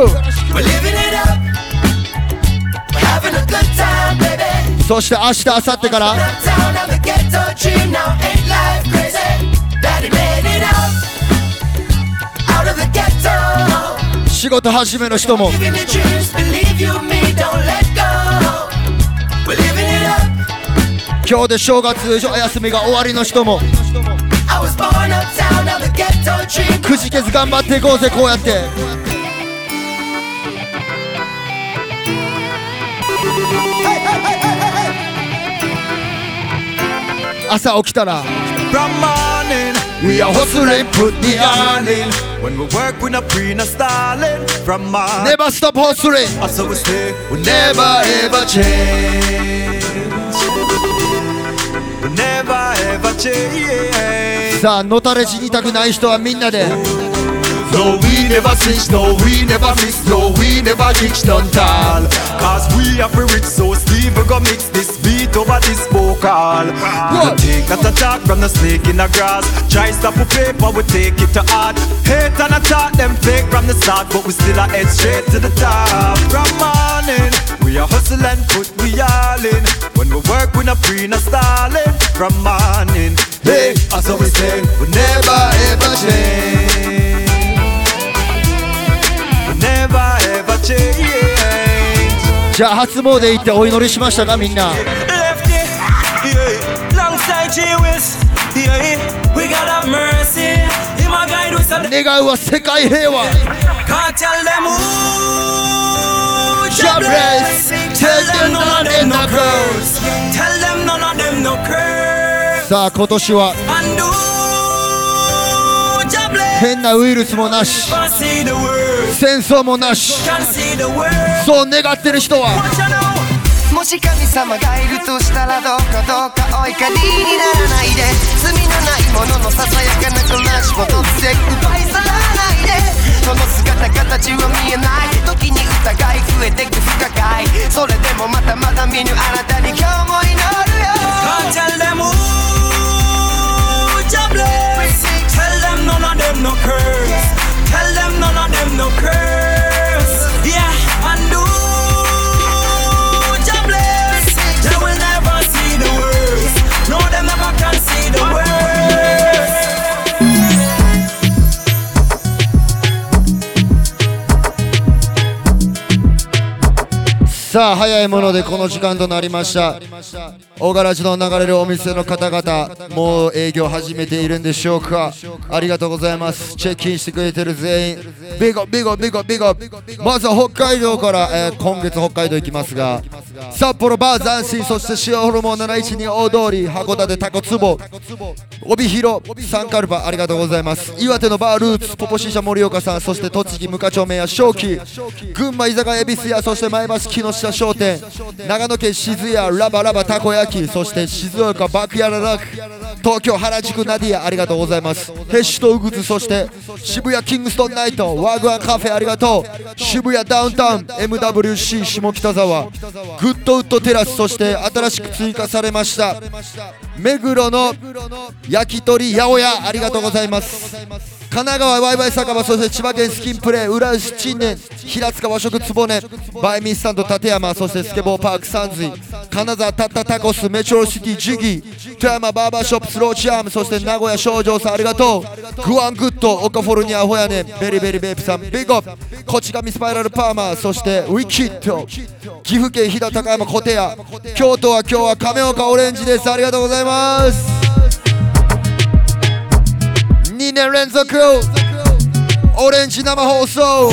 そして明日明後日から仕事始めの人も今日で正月休みが終わりの人もくじけず頑張っていこうぜ。こうやって朝起きたら From morning we are hustling, put the on in. When we work we not free, not stalling. From morning never stop hustling. As we stay, we never ever change. We never ever change. さあのたれ死にたくない人はみんなで No we never switch, no we never miss, no we never ditch don't tall Cause we are free rich so Steve we go mix this beat over this vocal We take that attack from the snake in the grass Try stop a paper we take it to art Hate and attack them fake from the start But we still are head straight to the top From morning we are hustle and put we all in When we work we not free not stalling From morning hey as we say we never ever change Never ever change じゃあ初詣行ってお祈りしましたかみんな Lefty, yeah, long side G-West, yeah, we got have mercy Him a guide with a... 願うは世界平和 Can't tell them who Jah bless Tell them none of them no curse Tell them none of them no curse さあ今年は And who Jah bless 変なウイルスもなし戦争もなしそう願ってる人はもし神様がいるとしたらどうかどうかお怒りにならないで罪のないもののささやかな暮らしを突然奪い去らないでその姿形は見えない時に疑い増えてく不可解それでもまたまた見ぬあなたに今日も祈るよ Tell them who Jah bless Tell them none of them no curse Tell them none of them no curse Yeah, and do Jah bless They will never see the worst No, they never can see the worst さあ、早いものでこの時間となりましたオガラジの流れるお店の方々もう営業始めているんでしょうかありがとうございますチェックインしてくれてる全員ビゴビゴビゴビゴまずは北海道から、えー、今月北海道行きますが札幌バー斬新そして塩ホルモンななひゃくじゅうに大通り函館タコツボ帯広サンカルパありがとうございます岩手のバールーツポポシーシャ盛岡さんそして栃木ムカチョメや正気群馬居酒屋恵比寿やそして前橋木下商店長野県静谷ラバラバたこ焼きそして静岡バクヤララク東京原宿ナディアありがとうございますヘッシュとウグズそして渋谷キングストンナイトワグワンカフェありがとう渋谷ダウンタウン エムダブリューシー 下北沢グッドウッドテラスそして新しく追加されました目黒の焼き鳥八百屋ありがとうございます神奈川ワイワイ酒場そして千葉県スキンプレイ浦安陳年平塚和食つぼねバイミスサンド立山そしてスケボーパークサンズイ金沢タッタタコスメトロシティジギー富山バーバーショップスローチアームそして名古屋商場さんありがとうグワングッドオカフォルニアホヤネベリベリベープさんビゴこちがみスパイラルパーマーそしてウィキッド岐阜県飛騨高山小手屋京都は今日は亀岡オレンジですありがとうございますにねん連続オレンジ生放送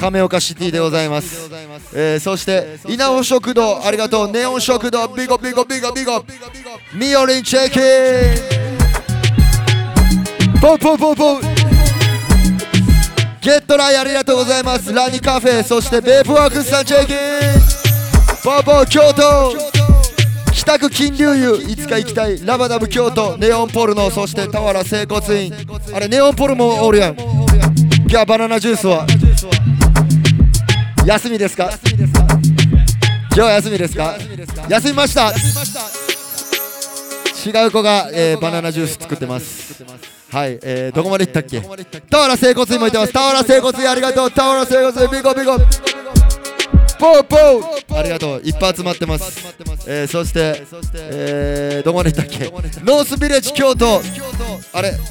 亀岡シティでございます、えー、そして稲穂食堂ありがとうネオン食堂ビゴビゴビゴビゴミオリンチェキポンポンポンポンゲットライありがとうございますラニカフェそしてベープワークスさんチェキポンポン京都北区金龍湯いつか行きたいラバダブ京都ネオンポルノそして俵原整骨院あれネオンポルもおるやんじゃあバナナジュースは休みですか今日休みですか休みました違う子が、えー、バナナジュース作ってますはい、えー、どこまで行ったっけ俵原整骨院も行ってます俵原整骨院ありがとう俵原整骨院ビコビコポーポーありがとういっぱい集まってます、えー、そして、えー、どこまで行ったっけノースビレッジ京都あれ今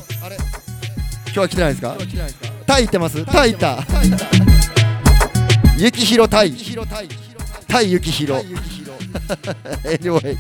日は来てないですかタイ行ってますタイ行った雪広タイタイ雪広Anyway、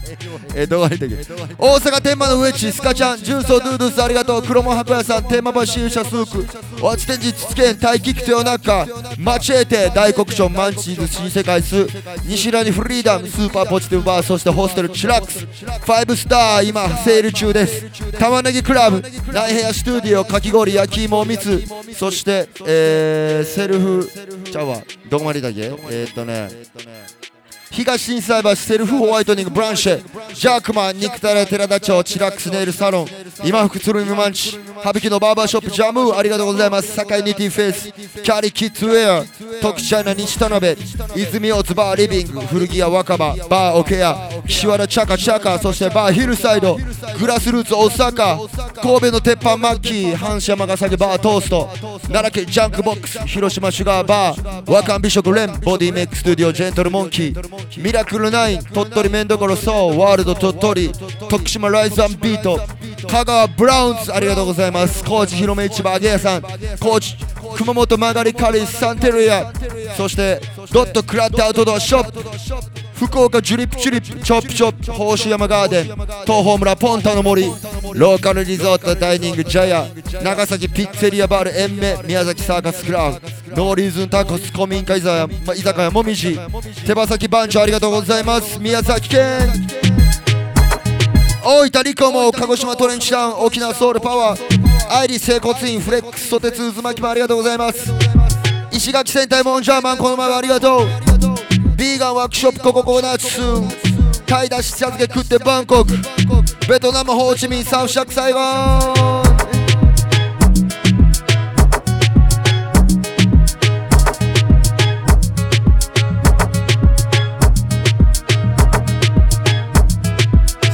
えー、どこまで行ったっけ大阪天満の上地スカちゃんジュースをドゥードゥースありがとう黒門箱屋さん天満橋勇者スークワチテンジツツケンタイキクトヨナカマチエテ大黒ションマンチーズ新世界ス西ラニフリーダムスーパーポジティブバーそしてホステルチラックスファイブスター今セール中です玉ねぎクラブナイヘアストゥディオかき氷焼き芋おみつそして、えー、セルフちゃうわどこまで行ったっけえー、っとね東心斎橋セルフホワイトニングブランシェジャークマンニクタレ寺田町チラックスネイルサロン今福鶴見マンチ羽曳のバーバーショップジャムありがとうございます堺ニティフェイスキャリキッズウェア徳チャイナ西田鍋泉大津バーリビング古着屋若葉バーオケア岸和田チャカチャカそしてバーヒルサイドグラスルーツ大阪神戸の鉄板マッキー阪神山ヶ崎バートースト奈良県ジャンクボックス広島シュガーバー和漢美食レンボディメイクストゥディオジェントルモンキーミラクルナイン鳥取めんどころそうワールド鳥取徳島ライズ&ビート香川ブラウンズありがとうございます高知広め市場揚げ屋さん高知熊本曲がりカリスサンテリアそしてドットクラッテアウトドアショップ福岡ジュリップチュリップチョップチョップ宝珠山ガーデン東峰村ポンタの森ローカルリゾートダイニングジャヤ長崎ピッツェリアバールエンメ宮崎サーカスクラウンノーリーズンタコス古民家居酒屋もみじ手羽先番長ありがとうございます宮崎県大分リコモ鹿児島トレンチタウン沖縄ソウルパワーアイリ整骨院フレックスソテツ渦巻きもありがとうございます石垣戦隊モンジャーマンこの前はありがとうビーガンワークショップコココナッツタイ出し茶漬け食ってバンコクベトナムホーチミンサウシャクサイゴン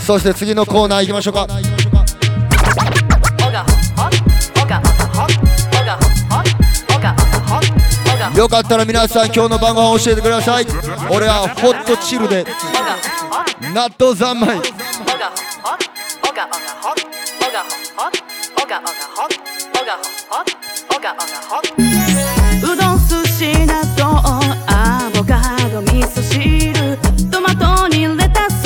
そして次のコーナー行きましょうかよかったら皆さん今日の晩ご飯教えてください俺はホットチルで納豆三昧うどん寿司納豆アボカド味噌汁トマトにレタス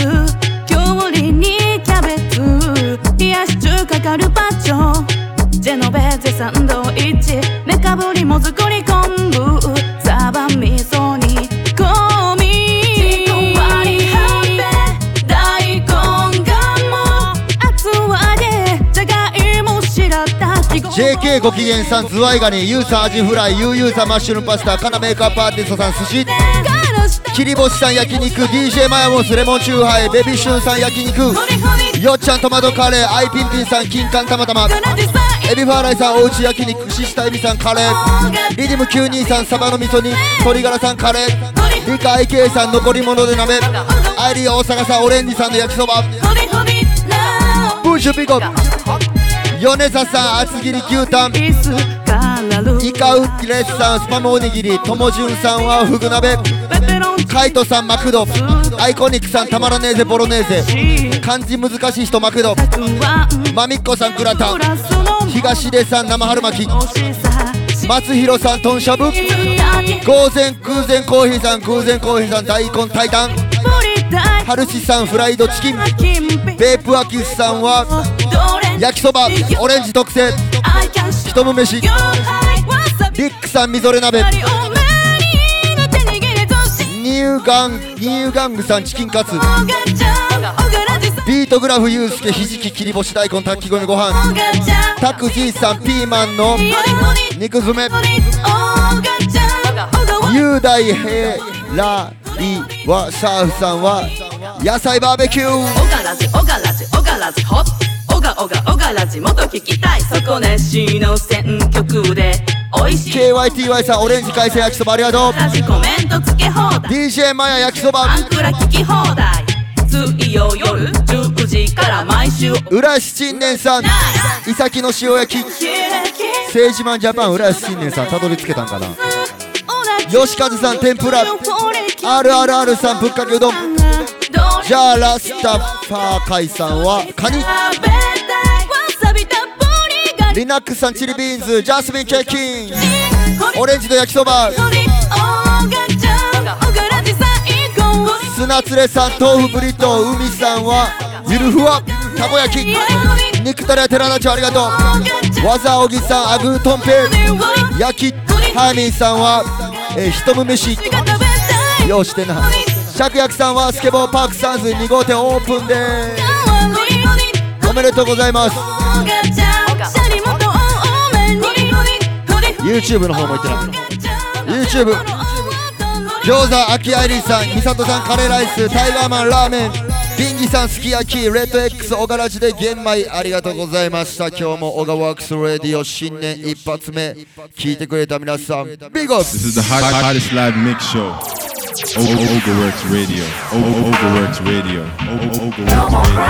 きゅうりにキャベツ冷やし中華カルパッチョジェノベーゼサンドイッチメカブリもずくり昆布サバ味噌煮込みちくわにはんぺん大根がも厚揚げじゃがいも白滝 ジェーケー ご機嫌さんズワイガニユーさんアジフライユーユーさんマッシュルームパスタカナメーカーパーティストさん寿司切り干しさん焼肉 ディージェー マヤモンスレモンチューハイベビッシュンさん焼肉よっちゃんトマトカレーアイピンピンさん金柑たまたまエビファーライさんおうち焼肉シシタエビさんカレーリディムきゅうじゅうにさんサバの味噌煮鶏ガラさんカレーリカ アイケー さん残り物で鍋アイリー大阪さんオレンジさんの焼きそばブッシュピコヨネザさん厚切り牛タンイカウッキレスさんスパムおにぎりともじゅんさんはフグ鍋カイトさんマクドアイコニックさんたまらねえぜボロネーゼ漢字難しい人マクドマミッコさんグラタン東出さん生春巻き松弘さんトンシャブ偶然偶然コーヒーさん偶然コーヒーさん大根タイタンハルシさんフライドチキンベープアキスさんは焼きそばオレンジ特製ひとむめしリックさんみぞれ鍋ニューガンニューガングさんチキンカツビートグラフユウスケひじき切り干し大根炊き込みご飯タクジーさんピーマンの肉詰め雄大ヘラリワシャーフさんは野菜バーベキューオガラジオガラジオガラジホッオガオガオガラジもっと聞きたい底なしの選曲でおいしい ケーワイティーワイ さんオレンジ海鮮焼きそばありがとう ディージェー マヤ焼きそばアンクラ聞き放題水曜夜じゅうじから毎週浦安新年さんイサキの塩焼きセージマンジャパン浦安新年さんたどり着けたんかな吉和さん天ぷら アールアールアール さんぶっかけうどんじゃあラスタファー海さんはカニリナックさんチリビーンズジャスミンケーキンオレンジの焼きそば砂連れさん豆腐ブリトー海さんはゆるふわたこ焼き肉たれや寺田町ありがとうわざおぎさんアグートンペイ焼きハーミンさんはえひとむめしようしてなしゃくやくさんはスケボーパークサンズに号店オープンでおめでとうございます YouTube の方も行ってない YouTube 餃子、秋愛里さん、美里さん、カレーライス、タイガーマン、ラーメン、ビンギさん、すき焼き、レッド X、オガラジで玄米、ありがとうございました。今日もオガワークスレディオ新年一発目、聞いてくれた皆さん、ビッグアップ This is the hottest live mix show. Oga Works Radio. Oga Works Radio. Oga Works Radio.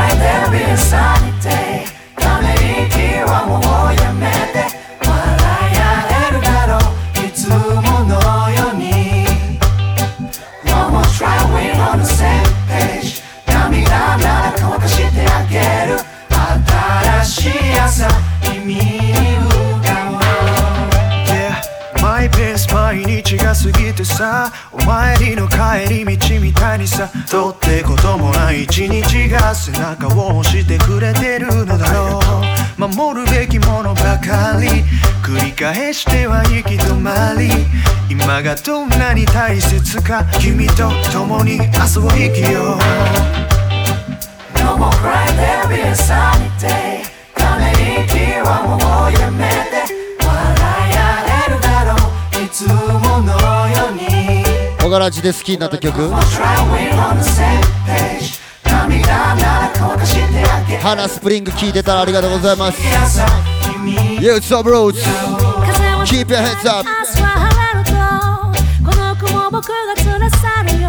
Yeah, my pace, my nicheが過ぎてさ、お参りの帰り道みたいにさ、どうってこともない一日が背中を押してくれてるのだろう。守るべきものばかり繰り返しては行き止まり。今がどんなに大切か、君と共に朝を生きよう。No more cry, there'll be a sunny day。君はもうやめて笑い合えるだろう、いつものように。小柄地で好きになった曲、花スプリング聴いてたらありがとうございます。 You're so broad, keep your heads up。 明日は晴れると、この雲僕が連れ去るよ。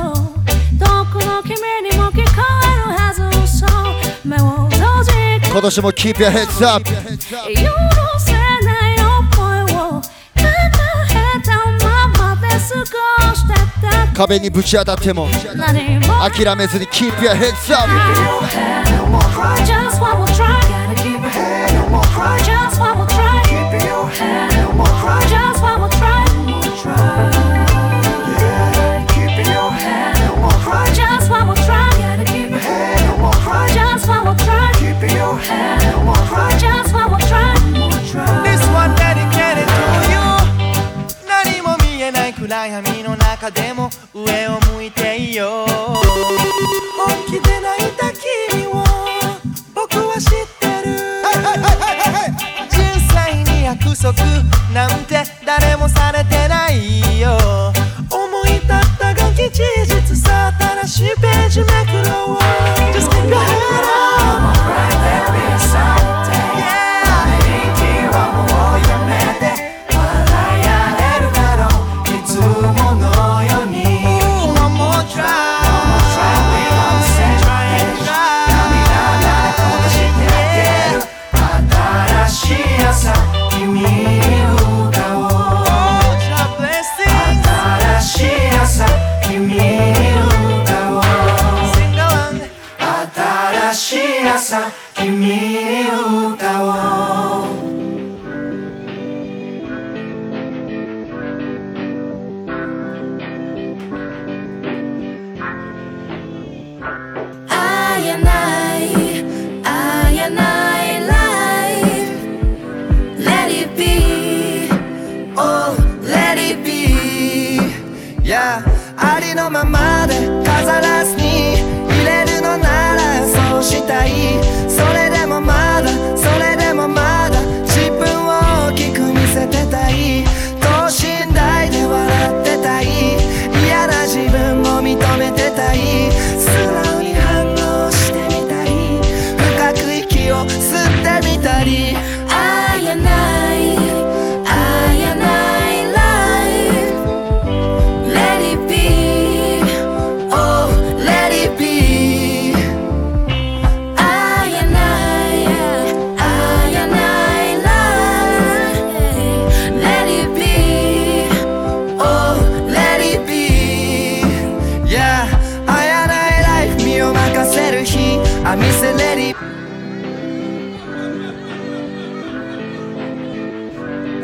遠くの君にも聞こえるはず、そう目を閉じ今年も keep your heads up。 許せない思いを抱えたままで過ごしてた、壁にぶち当たっても諦めずに keep your heads up。 Just one more try, keep your head, no more cry, just one more try, keep your head, no more cry, just one more try, keep your head, no more cry, just one more try, keep your head, no more cry, just one more try, keep your head, no more cry, just one more try. This one dedicated to you. 何も見えない暗闇の中でも上を向いていよう。本気で泣いた君を僕は知ってる。人生に約束なんて誰もされてないよ。思い立ったがき事実さ、新しいページめくろう。Just keep your head up.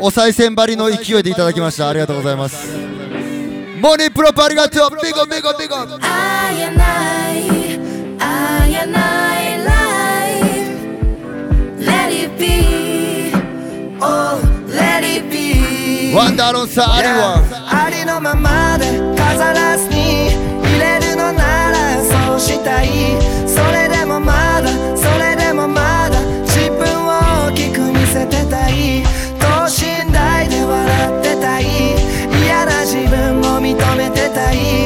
お賽銭張りの勢いでいただきました。ありがとうございます。モニプロパありがとう。ビゴビゴビゴ。あやないあやないライフ Let it be Oh let it be ワンダーロンサーアリはありのままで飾らずに入れるのならそうしたい。それでもまだそれでもまだ自分を大きく見せてたい。信頼で笑ってたい。嫌な自分も認めてたい。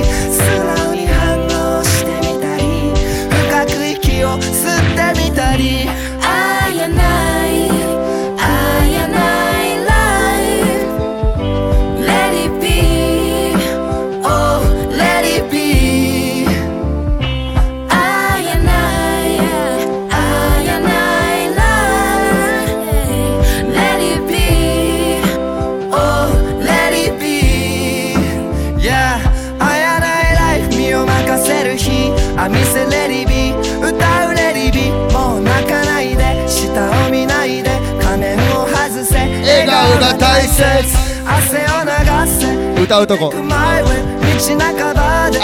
歌うとこ。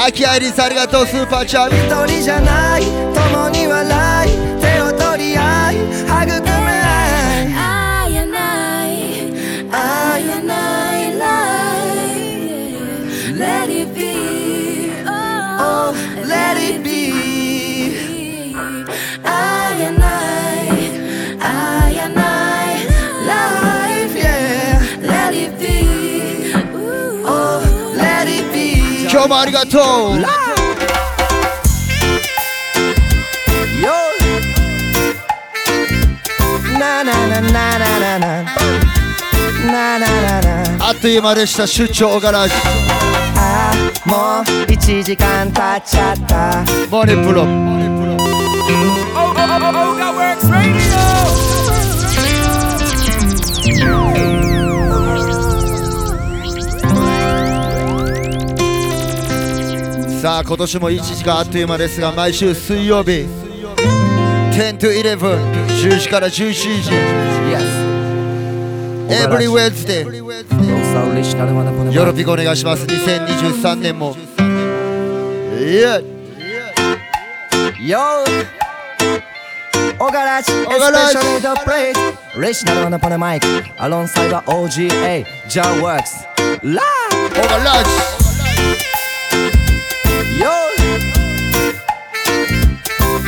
アキアイリスありがとうスーパーチャー。一人じゃない共に笑い手を取り合い育め合い。愛やない愛やないlife Let it be Oh Let it be 愛やない愛やないlife Yeah Let it be Oh Let it be 今日もありがとう。あっという間でした出張Ogaraji。ああもう一時間経っちゃった。モネプロ。Oga Works Radio。さあ今年もいちじかんあっという間ですが毎週水曜日ten to eleven じゅうじからじゅういちじ。Yes。Every Wednesday よろぴくお願いしますにせんにじゅうさんねんも Yeah Yo Ogaraji Especially the place Original one upon the mic Alongside the オージーエー Jah Works Live Ogaraji Yo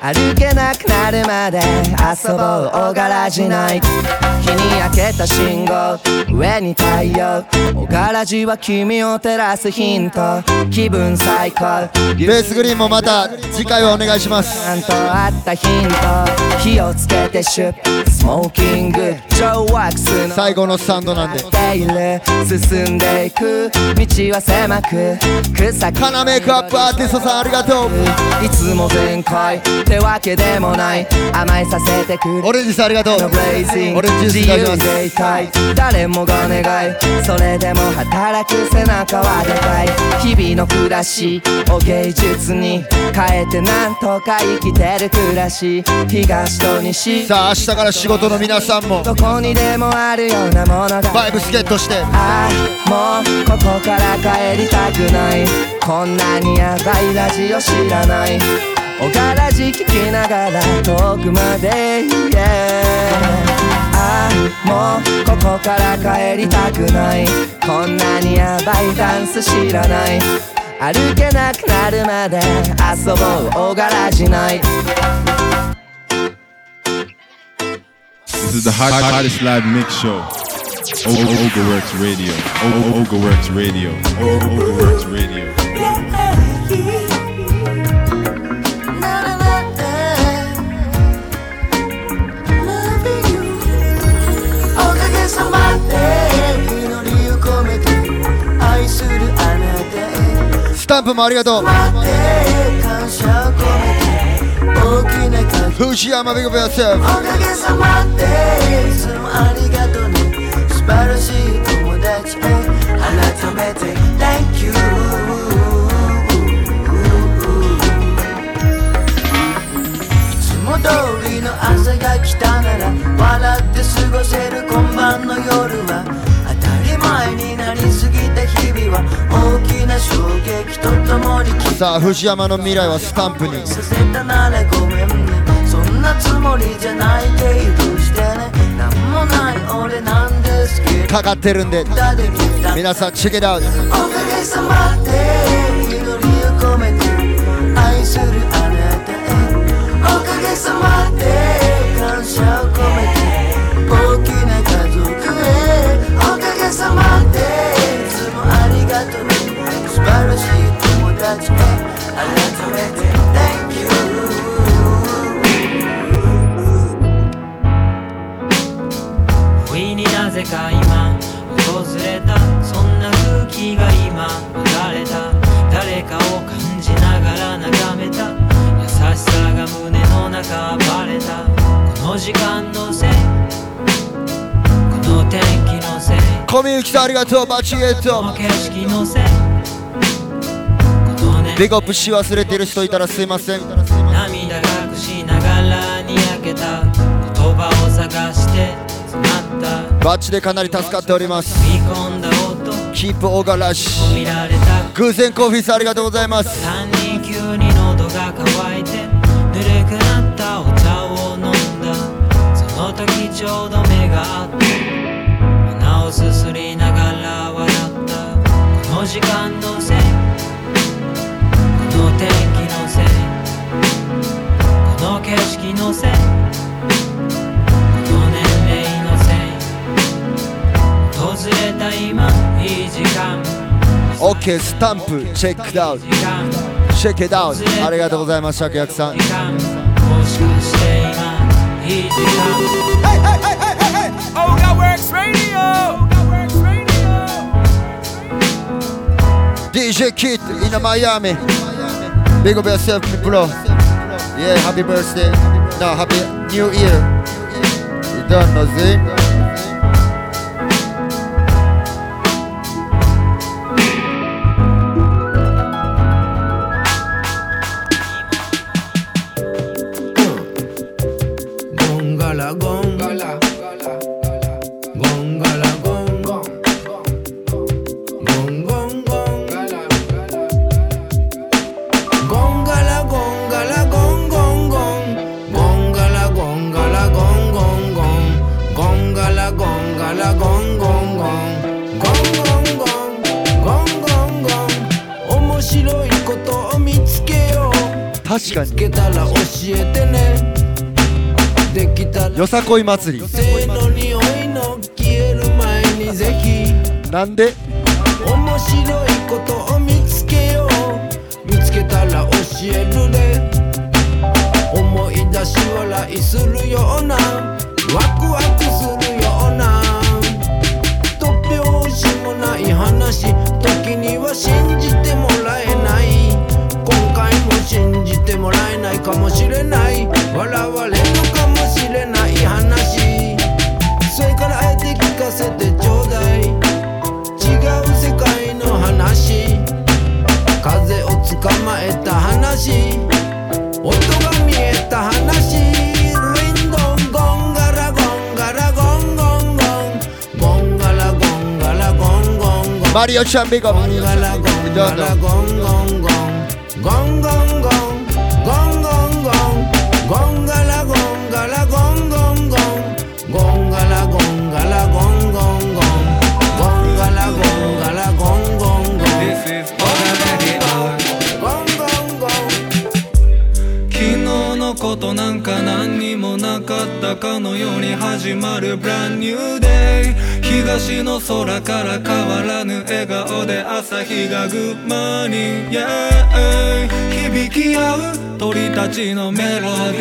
歩けなくなるまで遊ぼうOgarajiナイト日に焼けた信号上に太陽Ogarajiは君を照らすヒント気分最高ベースグリーンもまた次回はお願いしますちゃんとあったヒント火をつけてシュッスモーキングJah Worksの最後のスタンドなんで進んでいく道は狭く草木花メイクアップアーティストさんありがとういつも全開ってわけでもない甘えさせてくれオレンジさんありがとうオレンジジュースいただきます誰もが願いそれでも働く背中はでかい日々の暮らしを芸術に変えてなんとか生きてる暮らし東と西さあ明日から仕事の皆さんもどこにでもあるようなものがバイブスゲットしてああもうここから帰りたくないこんなにヤバいラジオ知らないOgaraji聴きながら遠くまで、yeah、ああもうここから帰りたくないこんなにヤバいダンス知らない歩けなくなるまで遊ぼうOgarajiナイト This is the hot, hottest live mix show Oga Works Radio Oga Works Radio Oga Works Radioスタンプもありがとう藤山ビッグブラスおかげさまでいつもありがとうね素晴らしい友達へ改めて Thank you いつも通りの朝が来たなら笑って過ごせる今晩の夜は前になりすぎた日々は大きな衝撃とともにさあ藤山の未来はスタンプにさせたならごめんねそんなつもりじゃないけどしてねなんもない俺なんですけどかかってるんで皆さんチェケラウおかげさまで祈りを込めて愛するあなたへおかげさまで感謝を込めて大きな家族へおかげさまでいつもありがとう素晴らしい友達へ改めて Thank you 不意になぜか今訪れたそんな空気が今生まれた誰かを小みゆきさんありがとう。バチエットデコプシ忘れてる人いたらすいません。涙隠しながらにやけた言葉を探して詰まったバッチでかなり助かっております。キープオガラジ偶然コーヒーさんありがとうございます。さんにん急に喉が渇いてぬるくなったお茶を飲んだその時ちょうど目が合って鼻をすすりながら笑ったこの時間のせいこの天気のせいこの景色のせいこの年齢のせい訪れた今いい時間 OK スタンプチェックダウンチェックダウンありがとうございます。釈薬さんもしかして今いい時間 Hey hey hey hey hey Oga Works Radio D J Kid in Miami Big up yourself, people. Yeah, happy birthday. No, happy new year. You don't know, see? Gongala, gongala, gongala, gong, gong, gong, gongala.確かによさこい祭りなんで面白いことを見つけよう見つけたら教えるで思い出し笑いするようなワクワクするような突拍子もない話時には信じてもらえない今回も信じてもらえないかもしれない笑われるかもしれない話それからあえて聞かせてちょうだい違う世界の話風をつかまえた話音が見えた話マリオちゃんビゴンガラゴンガラゴンゴンゴンゴンゴンゴンゴンゴンゴンゴンガラゴンガラゴンゴンゴンゴンガラゴンガラゴンゴンゴンゴンガラゴンガラゴンゴンゴンゴンゴンゴンゴン昨日のことなんか何にもなかったかのように始まる Brand New Day東の空から変わらぬ笑顔で朝日がグッマーニン、yeah. 響き合う鳥たちのメロデ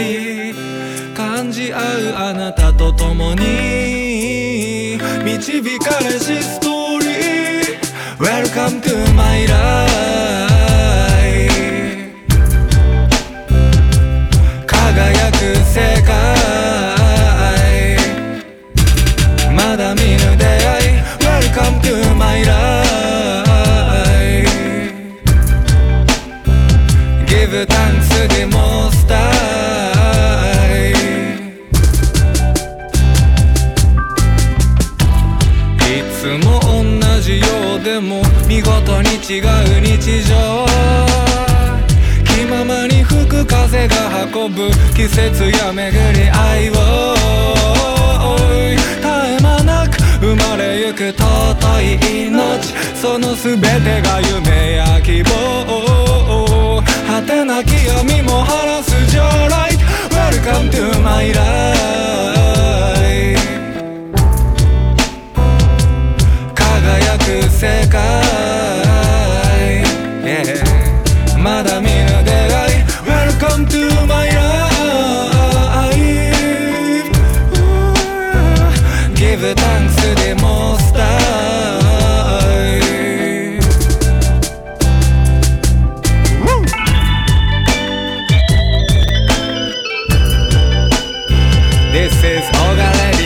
ィー感じ合うあなたと共に導かれしストーリー Welcome to my life 輝く世界まだ見ぬ出会い Welcome to my life Give thanks to the most high いつも同じようでも見事に違う日常気ままに吹く風が運ぶ季節や巡り愛を生まれゆく尊い命その全てが夢や希望果てなき闇も晴らすジョーライト Welcome to my life 輝く世界、yeah. まだ見ぬ出会い Welcome to my life Give thanks to the most high. Woo! This is Oga Radio.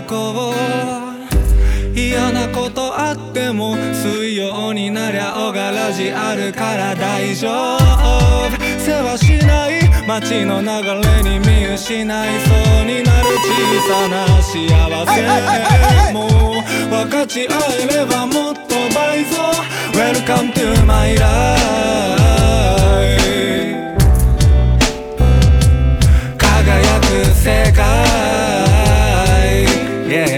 る子嫌なことあっても水曜になりゃオガラジあるから大丈夫世話しない街の流れに見失いそうになる小さな幸せも分かち合えればもっと倍増 Welcome to my life 輝く世界、yeah.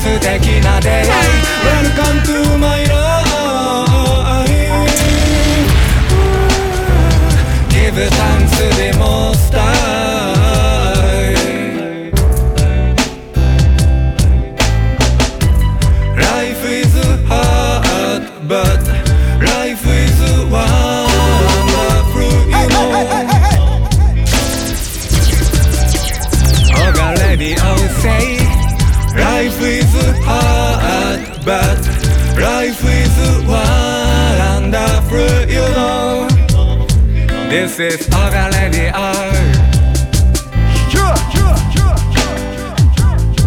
素敵な出会い Welcome to my life Give thanks to the most high Life is hard but life is wonderful you know Oga Radio say Life is hard but life is wonderful you know This is Ogaraji. Yeah, yeah, yeah, yeah, yeah.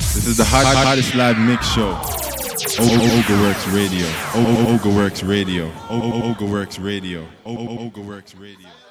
This is the hot, hottest live mix show. Oga Works Radio. Oga Works Radio. Oga Works Radio. Oga Works Radio.